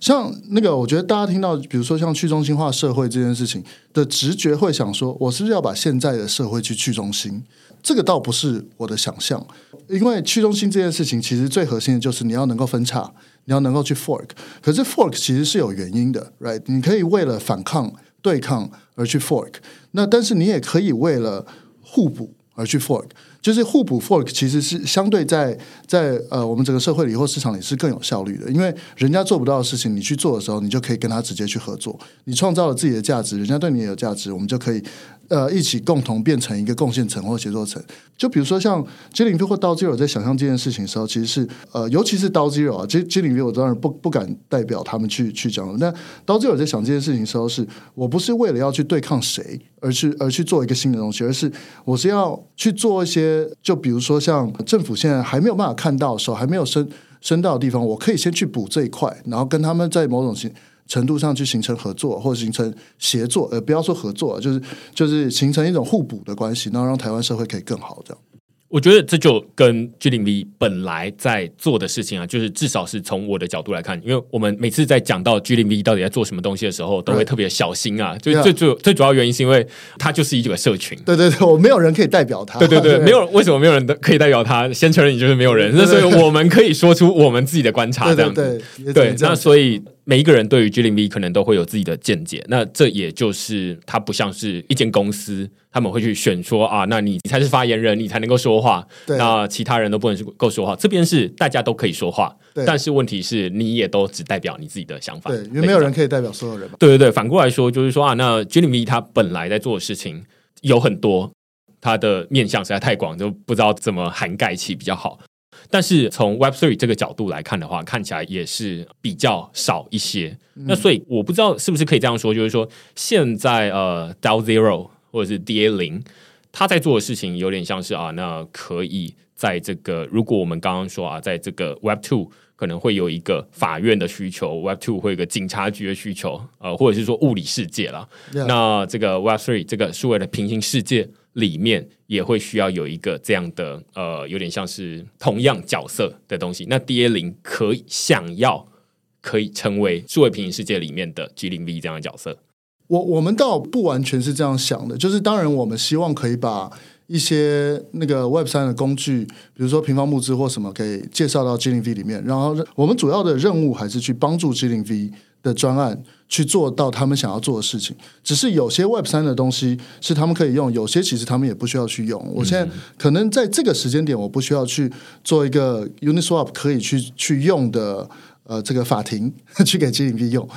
像那个我觉得大家听到比如说像去中心化社会这件事情的直觉会想说，我是不是要把现在的社会去中心？这个倒不是我的想象，因为去中心这件事情其实最核心的就是你要能够分叉，你要能够去 fork。 可是 fork 其实是有原因的 right？ 你可以为了反抗对抗而去 fork， 那但是你也可以为了互补而去 fork， 就是互补 fork 其实是相对在我们整个社会里或市场里是更有效率的，因为人家做不到的事情你去做的时候，你就可以跟他直接去合作，你创造了自己的价值，人家对你也有价值，我们就可以一起共同变成一个贡献层或协作层。就比如说像 g0v 或 da0 在想象这件事情的时候，其实是尤其是 da0 啊 ，g0v 我当然不敢代表他们去讲。那 da0 在想这件事情的时候是，我不是为了要去对抗谁而去做一个新的东西，而是我是要去做一些，就比如说像政府现在还没有办法看到的时候，还没有升到的地方，我可以先去补这一块，然后跟他们在某种程度上去形成合作或形成协作，不要说合作，就是形成一种互补的关系，然后让台湾社会可以更好这样。我觉得这就跟 g0v 本来在做的事情啊，就是至少是从我的角度来看，因为我们每次在讲到 g0v 到底在做什么东西的时候，都会特别小心啊。就 最主要原因是因为它就是一个社群。对对对，我没有人可以代表他。对对对，没有，为什么没有人可以代表他？先承认你就是没有人，那所以我们可以说出我们自己的观察这样子。对对对，对，那所以。每一个人对于 g0v 可能都会有自己的见解，那这也就是它不像是一间公司，他们会去选说啊，那你才是发言人，你才能够说话，那其他人都不能够说话。这边是大家都可以说话，但是问题是你也都只代表你自己的想法，对，因为没有人可以代表所有人嘛。对对对，反过来说就是说啊，那 g0v 它本来在做的事情有很多，它的面向实在太广，就不知道怎么涵盖起比较好。但是从 Web3 这个角度来看的话，看起来也是比较少一些。那所以我不知道是不是可以这样说，就是说现在da0 或者是 da0， 他在做的事情有点像是啊，那可以在这个，如果我们刚刚说啊，在这个 Web2 可能会有一个法院的需求， Web2 会有一个警察局的需求，或者是说物理世界啦。那这个 Web3 这个数位的平行世界里面也会需要有一个这样的有点像是同样角色的东西。那 da0 可以想要可以成为数位平行世界里面的 g0v 这样的角色。我们倒不完全是这样想的，就是当然我们希望可以把一些那个 Web3 的工具，比如说平方募资或什么，给介绍到 g0v 里面。然后我们主要的任务还是去帮助 g0v 的专案去做到他们想要做的事情。只是有些 Web3 的东西是他们可以用，有些其实他们也不需要去用。我现在可能在这个时间点，我不需要去做一个 Uniswap 可以去用的这个法庭去给 g0v 用。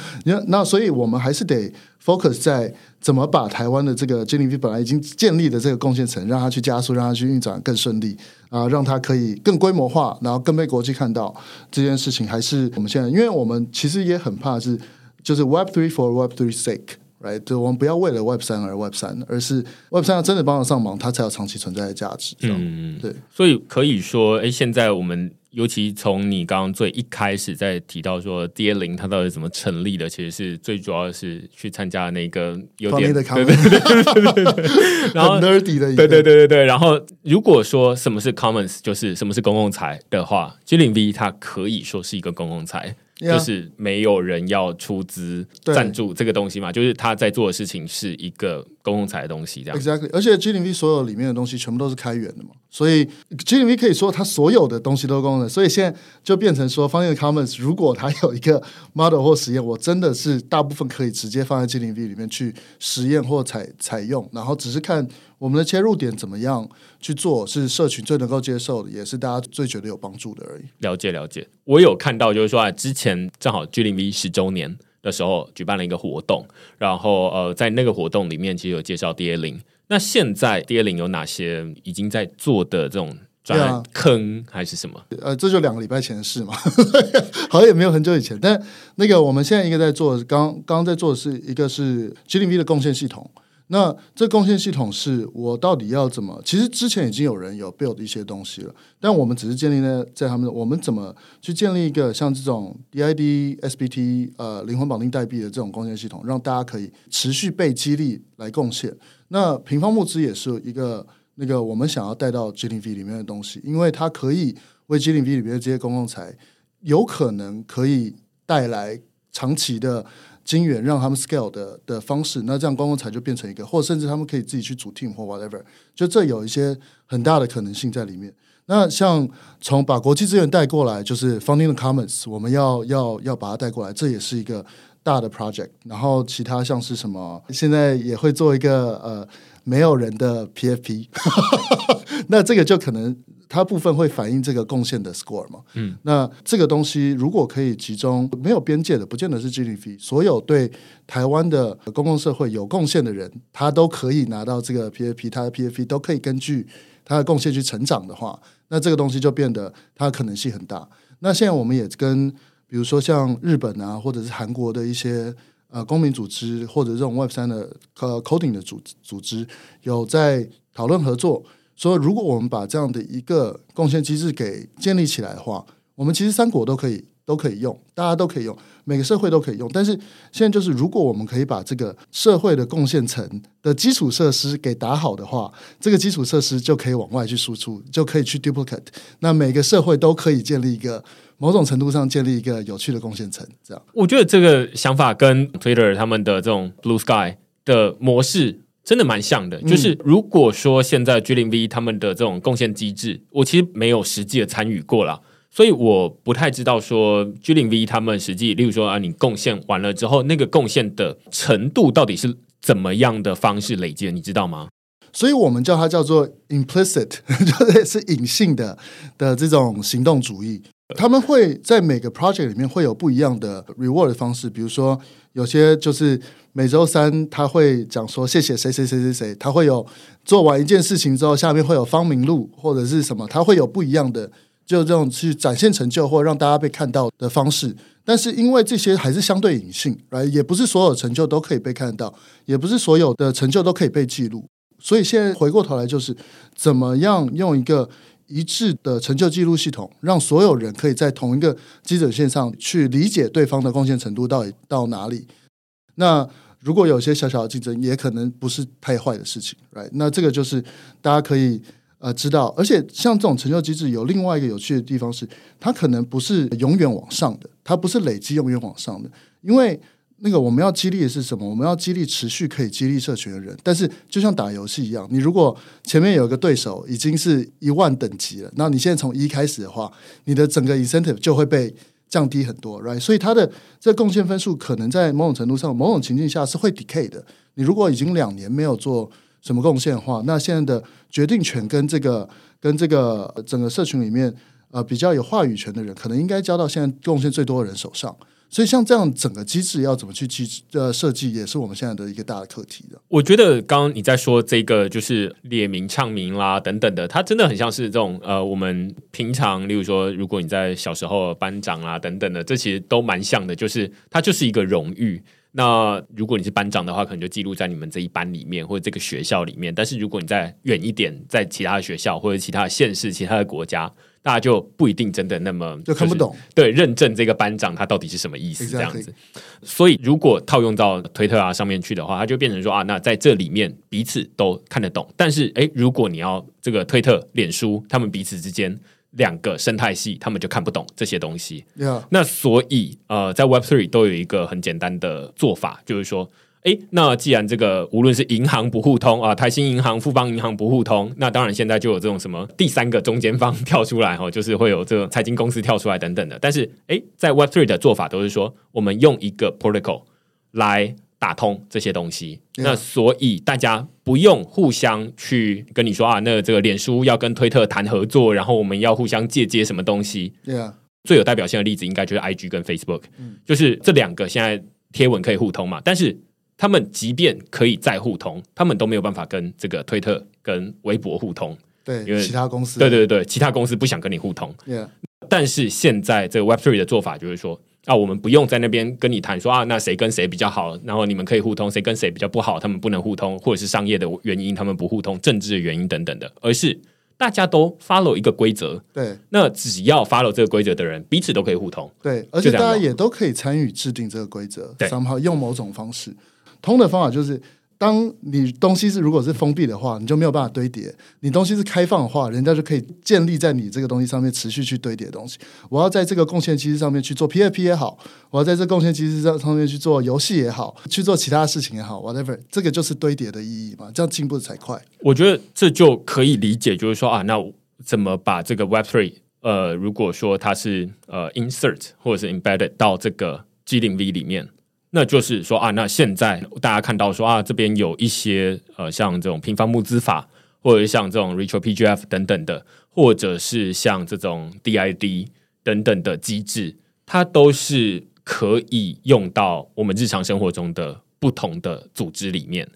那所以我们还是得 focus 在怎么把台湾的这个 g0v 本来已经建立的这个贡献层，让它去加速，让它去运转更顺利啊，让它可以更规模化，然后更被国际看到。这件事情还是我们现在，因为我们其实也很怕是就是 Web3 for Web3's sake， right？ 就我们不要为了 Web3 而 Web3， 而是 Web3 要真的帮得上忙，它才有长期存在的价值。嗯，对。所以可以说，哎，现在我们。尤其从你刚刚最一开始在提到说 da0 它到底怎么成立的，其实是最主要是去参加那个有点对对对对对，然后 nerdy 的对对对对对，然后如果说什么是 commons 就是什么是公共财的话， g0v 它可以说是一个公共财，就是没有人要出资赞助这个东西嘛，就是他在做的事情是一个公共财的东西这样。 Exactly， 而且 g0v 所有里面的东西全部都是开源的嘛，所以 g0v 可以说它所有的东西都是公共财。所以现在就变成说 Funding the Commons 如果它有一个 model 或实验，我真的是大部分可以直接放在 g0v 里面去实验或采用，然后只是看我们的切入点怎么样去做，是社群最能够接受的，也是大家最觉得有帮助的而已。了解了解，我有看到就是说啊，之前正好 g0v 10周年的时候举办了一个活动，然后在那个活动里面其实有介绍 da0。 那现在 da0 有哪些已经在做的这种专案坑还是什么？这就2个礼拜前的事嘛，好像也没有很久以前。但那个我们现在一个在做，刚在做的是一个是 g0v 的贡献系统。那这贡献系统是我到底要怎么，其实之前已经有人有 build 一些东西了，但我们只是建立在他们，我们怎么去建立一个像这种 DID SBT 灵魂绑定代币的这种贡献系统，让大家可以持续被激励来贡献。那平方募资也是一个那个我们想要带到 g0v 里面的东西，因为它可以为 g0v 里面的这些公共财有可能可以带来长期的金源，让他们 scale 的方式。那这样公共财就变成一个，或甚至他们可以自己去组 team 或 whatever， 就这有一些很大的可能性在里面。那像从把国际资源带过来，就是 Funding the Commons， 我们要把它带过来，这也是一个大的 project。 然后其他像是什么，现在也会做一个没有人的 PFP 那这个就可能它部分会反映这个贡献的 score 嘛。嗯，那这个东西如果可以集中，没有边界的，不见得是 GDP， 所有对台湾的公共社会有贡献的人，他都可以拿到这个 PAP， 他的 PAP 都可以根据他的贡献去成长的话，那这个东西就变得它的可能性很大。那现在我们也跟比如说像日本啊，或者是韩国的一些公民组织，或者这种 Web3 的coding 的组织有在讨论合作，说如果我们把这样的一个贡献机制给建立起来的话，我们其实三国都可以用，大家都可以用，每个社会都可以用。但是现在就是如果我们可以把这个社会的贡献层的基础设施给打好的话，这个基础设施就可以往外去输出，就可以去 duplicate， 那每个社会都可以建立一个某种程度上建立一个有趣的贡献层。这样我觉得这个想法跟 Twitter 他们的这种 Blue Sky 的模式真的蛮像的，就是如果说现在 g0v 他们的这种贡献机制，我其实没有实际的参与过啦，所以我不太知道说 G0V 他们实际例如说你贡献完了之后，那个贡献的程度到底是怎么样的方式累积的，你知道吗？所以我们叫它叫做 implicit， 就是隐性 的这种行动主义。他们会在每个 project 里面会有不一样的 reward 的方式，比如说有些就是每周三他会讲说谢谢谁谁谁谁谁，他会有做完一件事情之后下面会有芳名录或者是什么，他会有不一样的就这种去展现成就或让大家被看到的方式。但是因为这些还是相对隐性，也不是所有成就都可以被看到，也不是所有的成就都可以被记录，所以现在回过头来就是怎么样用一个一致的成就记录系统，让所有人可以在同一个基准线上去理解对方的贡献程度到底到哪里。那如果有些小小的竞争也可能不是太坏的事情，那这个就是大家可以知道。而且像这种成就机制有另外一个有趣的地方是，它可能不是永远往上的，它不是累积永远往上的，因为那个我们要激励的是什么？我们要激励持续可以激励社群的人。但是就像打游戏一样，你如果前面有一个对手已经是10000等级了，那你现在从1开始的话，你的整个 incentive 就会被降低很多， right？ 所以它的这贡献分数可能在某种程度上某种情境下是会 decay 的。你如果已经2年没有做什么贡献的话，那现在的决定权跟这个整个社群里面比较有话语权的人，可能应该交到现在贡献最多的人手上。所以像这样整个机制要怎么去设计，也是我们现在的一个大的课题的。我觉得刚刚你在说这个就是列名唱名啦等等的，它真的很像是这种我们平常例如说如果你在小时候班长啦等等的，这其实都蛮像的，就是它就是一个荣誉。那如果你是班长的话，可能就记录在你们这一班里面或者这个学校里面，但是如果你再远一点，在其他的学校或者其他的县市其他的国家，大家就不一定真的那么就看不懂，对，认证这个班长他到底是什么意思这样子。所以如果套用到推特啊上面去的话，它就变成说那在这里面彼此都看得懂，但是如果你要这个推特脸书他们彼此之间两个生态系，他们就看不懂这些东西。Yeah. 那所以在 Web3 都有一个很简单的做法，就是说那既然这个无论是银行不互通台新银行富邦银行不互通，那当然现在就有这种什么第三个中间方跳出来就是会有这个财经公司跳出来等等的。但是在 Web3 的做法都是说我们用一个 protocol 来打通这些东西。Yeah. 那所以大家不用互相去跟你说那这个脸书要跟推特谈合作，然后我们要互相借接什么东西。Yeah. 最有代表性的例子应该就是 IG 跟 Facebook，就是这两个现在贴文可以互通嘛，但是他们即便可以再互通，他们都没有办法跟这个推特跟微博互通。对，因为其他公司，对，其他公司不想跟你互通。Yeah. 但是现在这个 Web3 的做法就是说我们不用在那边跟你谈说那谁跟谁比较好，然后你们可以互通，谁跟谁比较不好他们不能互通，或者是商业的原因他们不互通，政治的原因等等的，而是大家都 follow 一个规则。对，那只要 follow 这个规则的人彼此都可以互通。对，而且大家也都可以参与制定这个规则，用某种方式通的方法。就是当你东西是如果是封闭的话，你就没有办法堆叠，你东西是开放的话，人家就可以建立在你这个东西上面持续去堆叠东西。我要在这个贡献机制上面去做 PAP 也好，我要在这个贡献机制上面去做游戏也好，去做其他事情也好 whatever， 这个就是堆叠的意义嘛，这样进步才快。我觉得这就可以理解，就是说那怎么把这个 Web3 如果说它是insert 或者是 embedded 到这个 G0V 里面，那就是说那现在大家看到说这边有一些像这种平方募资法或者像这种 RetroPGF 等等的，或者是像这种 DID 等等的机制，它都是可以用到我们日常生活中的不同的组织里面。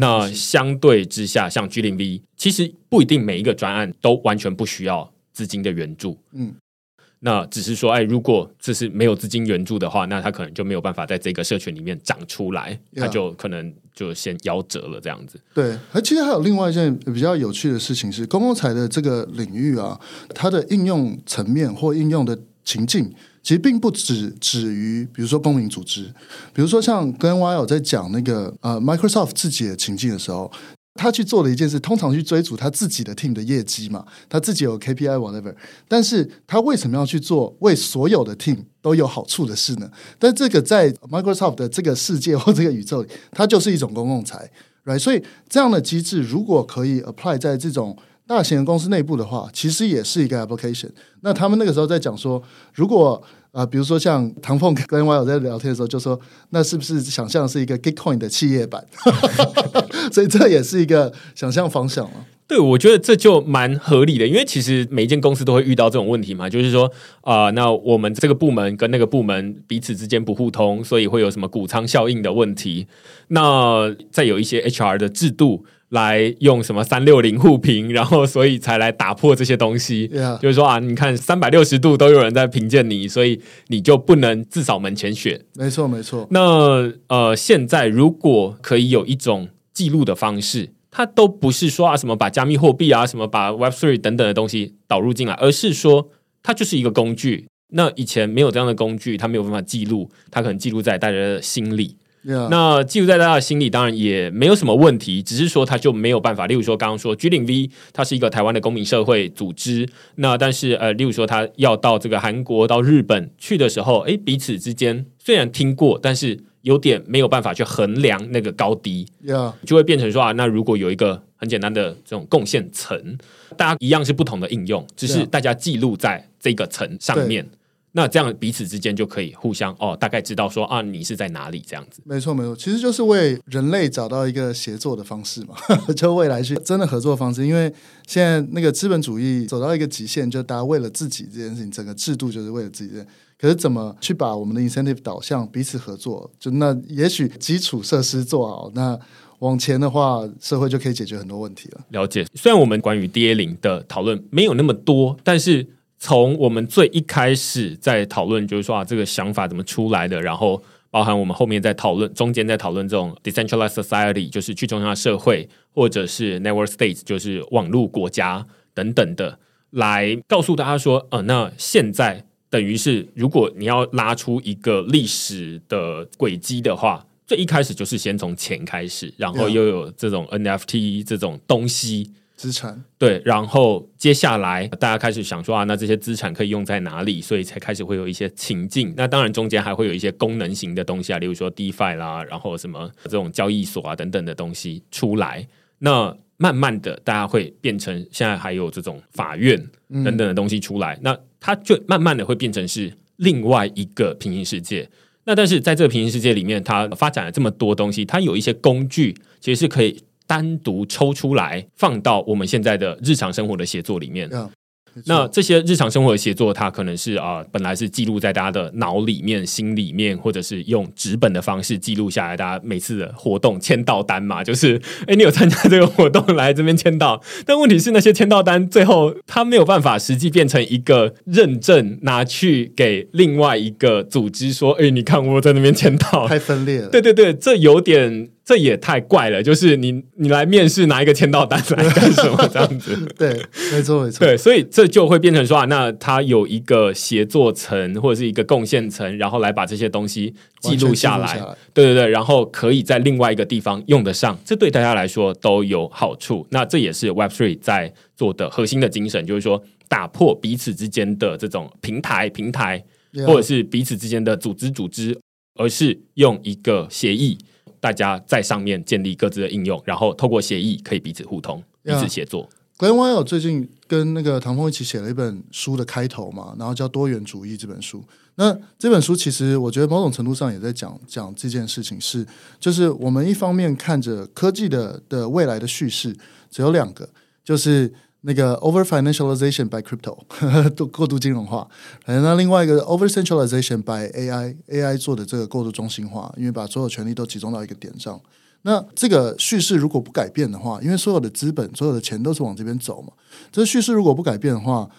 那相对之下，像 g0v 其实不一定每一个专案都完全不需要资金的援助，那只是说，如果这是没有资金援助的话，那他可能就没有办法在这个社群里面长出来，他就可能就先夭折了这样子。对，其实还有另外一件比较有趣的事情是，公共财的这个领域啊，它的应用层面或应用的情境其实并不止于比如说公民组织，比如说像 Glen Weyl 在讲那个Microsoft 自己的情境的时候，他去做了一件事，通常去追逐他自己的 team 的业绩嘛，他自己有 KPI whatever， 但是他为什么要去做为所有的 team 都有好处的事呢？但这个在 Microsoft 的这个世界或这个宇宙里，它就是一种公共财，right？ 所以这样的机制如果可以 apply 在这种大型公司内部的话，其实也是一个 application。 那他们那个时候在讲说，如果比如说像唐凤跟 Glen Weyl 在聊天的时候就说，那是不是想象是一个 Gitcoin 的企业版？所以这也是一个想象方向了。对，我觉得这就蛮合理的，因为其实每一间公司都会遇到这种问题嘛，就是说那我们这个部门跟那个部门彼此之间不互通，所以会有什么谷仓效应的问题。那再有一些 HR 的制度来用什么360互评，然后所以才来打破这些东西，就是说你看360度都有人在评鉴你，所以你就不能自扫门前雪。没错没错。那现在如果可以有一种记录的方式，它都不是说什么把加密货币什么把 Web3 等等的东西导入进来，而是说它就是一个工具。那以前没有这样的工具，它没有办法记录，它可能记录在大家的心里。那记录在大家的心里当然也没有什么问题，只是说它就没有办法，例如说刚刚说 g0v 它是一个台湾的公民社会组织，那但是例如说它要到这个韩国到日本去的时候，彼此之间虽然听过，但是有点没有办法去衡量那个高低，就会变成说那如果有一个很简单的这种贡献层，大家一样是不同的应用，只是大家记录在这个层上面，那这样彼此之间就可以互相大概知道说你是在哪里这样子。没错没错，其实就是为人类找到一个协作的方式嘛，就未来去真的合作的方式。因为现在那个资本主义走到一个极限，就大家为了自己这件事情，整个制度就是为了自己这件事情。可是怎么去把我们的 incentive 导向彼此合作，就那也许基础设施做好，那往前的话社会就可以解决很多问题了。了解。虽然我们关于 DA0 的讨论没有那么多，但是从我们最一开始在讨论就是说这个想法怎么出来的，然后包含我们后面在讨论，中间在讨论这种 decentralized society 就是去中心化社会，或者是 network states 就是网络国家等等的，来告诉大家说那现在等于是如果你要拉出一个历史的轨迹的话，最一开始就是先从钱开始，然后又有这种 NFT 这种东西资产，对，然后接下来大家开始想说那这些资产可以用在哪里，所以才开始会有一些情境。那当然中间还会有一些功能型的东西例如说 DeFi 啦，然后什么这种交易所等等的东西出来。那慢慢的大家会变成现在还有这种法院等等的东西出来，那它就慢慢的会变成是另外一个平行世界。那但是在这个平行世界里面，它发展了这么多东西，它有一些工具其实是可以单独抽出来放到我们现在的日常生活的协作里面。那这些日常生活的协作，它可能是本来是记录在大家的脑里面、心里面，或者是用纸本的方式记录下来大家每次的活动签到单嘛，就是你有参加这个活动来这边签到。但问题是那些签到单最后它没有办法实际变成一个认证拿去给另外一个组织说你看我在那边签到，太分裂了。对对对，这也太怪了，就是你来面试拿一个签到单来干什么这样子。对，没错没错。对，所以这就会变成说那它有一个协作层或者是一个贡献层，然后来把这些东西记录下来。对对对，然后可以在另外一个地方用得上，这对大家来说都有好处。那这也是 Web3 在做的核心的精神，就是说打破彼此之间的这种平台或者是彼此之间的组织，而是用一个协议，大家在上面建立各自的应用，然后透过协议可以彼此互通，彼此协作。Glen Weyl 最近跟那个唐凤一起写了一本书的开头嘛，然后叫《多元主义》这本书。那这本书其实我觉得某种程度上也在讲这件事情是，就是我们一方面看着科技的未来的叙事只有两个，就是那个 over financialization by crypto 过度金融化，那另外一个 over centralization by AI 做的这个过度中心化，因为把所有权力都集中到一个点上。那这个叙事如果不改变的话，因为所有的资本所有的钱都是往这边走嘛，这叙事如果不改变的话，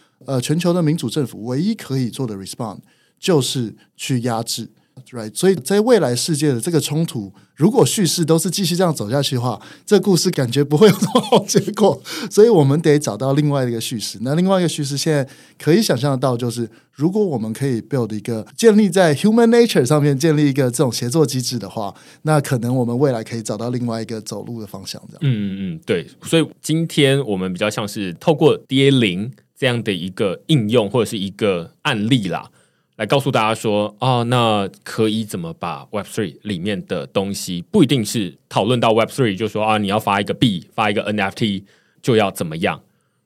全球的民主政府唯一可以做的 respond 就是去压制，right？ 所以在未来世界的这个冲突，如果叙事都是继续这样走下去的话，这故事感觉不会有什么好结果，所以我们得找到另外一个叙事。那另外一个叙事现在可以想象得到，就是如果我们可以 build 一个建立在 human nature 上面建立一个这种协作机制的话，那可能我们未来可以找到另外一个走路的方向这样。对，所以今天我们比较像是透过 DA0 这样的一个应用或者是一个案例啦，来告诉大家说，那可以怎么把 Web3 里面的东西，不一定是讨论到 Web3 就说你要发一个币发一个 NFT 就要怎么样，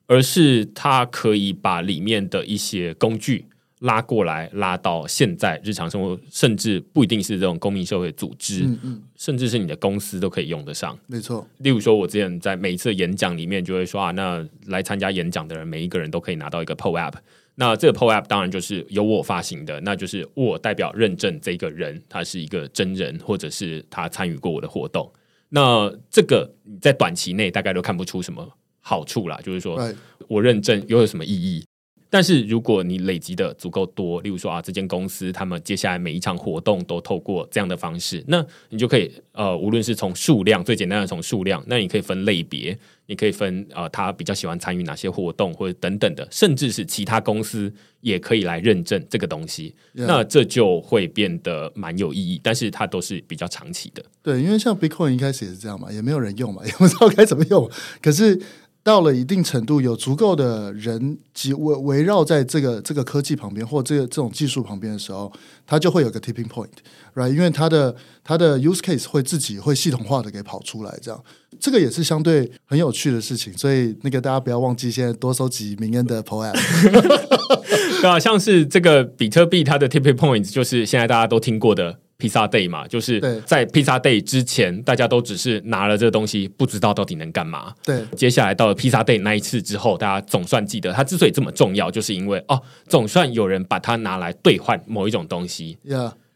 而是它可以把里面的一些工具拉过来，拉到现在日常生活，甚至不一定是这种公民社会组织，甚至是你的公司都可以用得上。没错，例如说我之前在每一次的演讲里面就会说，那来参加演讲的人每一个人都可以拿到一个 POAP，那这个 POAP 当然就是由我发行的，那就是我代表认证这个人他是一个真人，或者是他参与过我的活动。那这个在短期内大概都看不出什么好处啦，就是说我认证又有什么意义。但是如果你累积的足够多，例如说这间公司他们接下来每一场活动都透过这样的方式，那你就可以无论是从数量，最简单的从数量，那你可以分类别，你可以分他比较喜欢参与哪些活动或者等等的，甚至是其他公司也可以来认证这个东西，那这就会变得蛮有意义，但是它都是比较长期的。对，因为像 Bitcoin 一开始也是这样嘛，也没有人用嘛，也不知道该怎么用，可是到了一定程度，有足够的人围绕在这个科技旁边，或这种技术旁边的时候，它就会有个 tipping point，right？ 因为它的 use case 会自己会系统化的给跑出来，这样这个也是相对很有趣的事情。所以那个大家不要忘记，现在多收集明恩的 POAP。对啊，像是这个比特币它的 tipping point 就是现在大家都听过的 Pizza Day 嘛，就是在 Pizza Day 之前大家都只是拿了这个东西不知道到底能干嘛，对，接下来到了 Pizza Day 那一次之后，大家总算记得它之所以这么重要，就是因为总算有人把它拿来兑换某一种东西。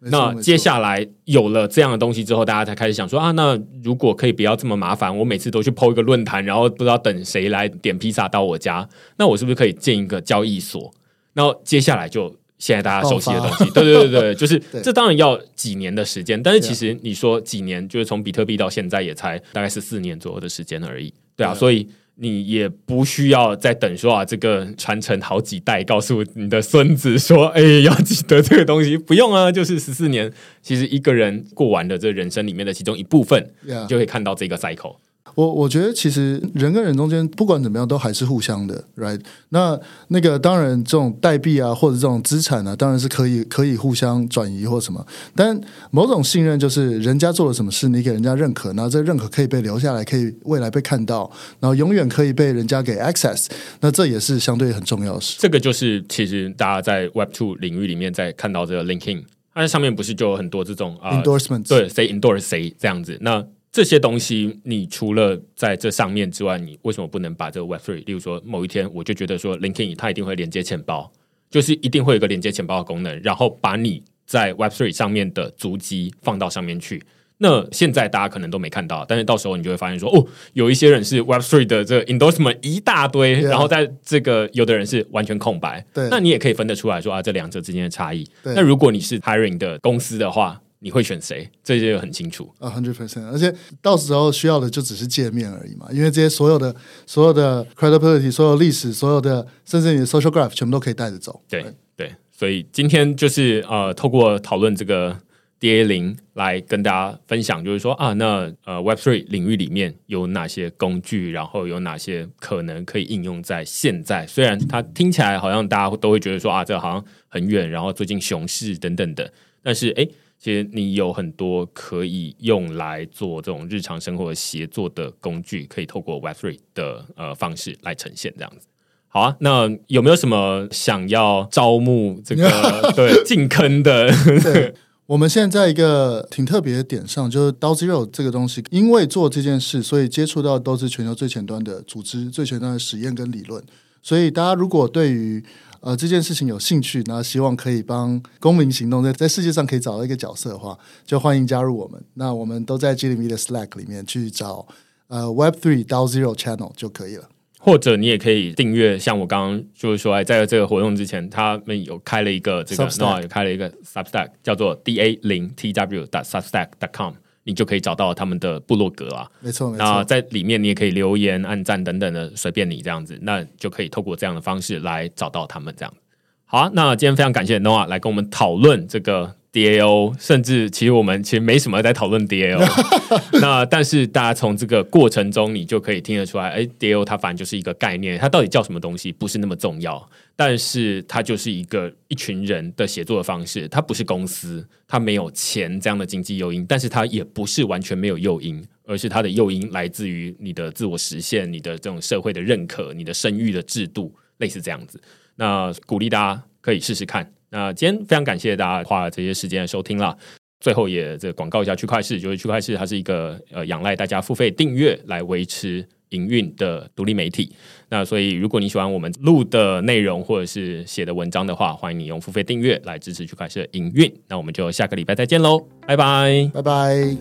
那接下来有了这样的东西之后，大家才开始想说那如果可以不要这么麻烦，我每次都去 po 一个论坛，然后不知道等谁来点披萨到我家，那我是不是可以建一个交易所？然后接下来就现在大家熟悉的东西，对，就是这当然要几年的时间，但是其实你说几年，就是从比特币到现在也才大概14年左右的时间而已，对啊，所以你也不需要再等说这个传承好几代，告诉你的孙子说要记得这个东西，不用啊，就是14年，其实一个人过完的这人生里面的其中一部分，你就可以看到这个 cycle。我觉得其实人跟人中间不管怎么样都还是互相的 ，right？ 那个当然这种代币啊或者这种资产啊，当然是可以互相转移或什么，但某种信任就是人家做了什么事，你给人家认可，那这认可可以被留下来，可以未来被看到，然后永远可以被人家给 access， 那这也是相对很重要的事。这个就是其实大家在 Web2 领域里面在看到这个 LinkedIn， 它上面不是就有很多这种endorsements， 对，谁 endorse 谁这样子，那这些东西你除了在这上面之外，你为什么不能把这个 Web3， 例如说某一天我就觉得说 LinkedIn 它一定会连接钱包，就是一定会有一个连接钱包的功能，然后把你在 Web3 上面的足迹放到上面去，那现在大家可能都没看到，但是到时候你就会发现说有一些人是 Web3 的这个 endorsement 一大堆，然后在这个有的人是完全空白，那你也可以分得出来说这两者之间的差异。那如果你是 hiring 的公司的话，你会选谁？这些很清楚 100%， 而且到时候需要的就只是界面而已嘛，因为这些所有的 credibility， 所有历史，所有的甚至你的 social graph 全部都可以带着走。对，所以今天就是透过讨论这个 DA0 来跟大家分享，就是说那Web3 领域里面有哪些工具，然后有哪些可能可以应用在现在，虽然它听起来好像大家都会觉得说这好像很远，然后最近熊市等等的，但是其实你有很多可以用来做这种日常生活协作的工具，可以透过 Web3 的方式来呈现这样子。好啊，那有没有什么想要招募这个对进坑的？对，我们现在一个挺特别的点上，就是 da0 这个东西，因为做这件事，所以接触到都是全球最前端的组织、最前端的实验跟理论。所以大家如果对于这件事情有兴趣，那希望可以帮公民行动在世界上可以找到一个角色的话，就欢迎加入我们。那我们都在 Jelly Media Slack 里面去找Web3 da0 Channel 就可以了。或者你也可以订阅，像我刚刚就是说，在这个活动之前，他们有开了一个这个 Noah 有开了一个 Substack， 叫做 da0tw.substack.com， 你就可以找到他们的部落格啊。没错，那在里面你也可以留言、按赞等等的，随便你这样子，那就可以透过这样的方式来找到他们这样。好啊，那今天非常感谢 Noah 来跟我们讨论这个。DAO， 甚至我们没什么在讨论 DAO 那但是大家从这个过程中你就可以听得出来，DAO 它反正就是一个概念，它到底叫什么东西不是那么重要，但是它就是一群人的协作的方式，它不是公司，它没有钱这样的经济诱因，但是它也不是完全没有诱因，而是它的诱因来自于你的自我实现，你的这种社会的认可，你的声誉的制度，类似这样子。那鼓励大家可以试试看。那今天非常感谢大家花这些时间的收听啦。最后也这广告一下区块市，就是区块市它是一个仰赖大家付费订阅来维持营运的独立媒体。那所以如果你喜欢我们录的内容或者是写的文章的话，欢迎你用付费订阅来支持区块市的营运。那我们就下个礼拜再见喽，拜拜，拜拜。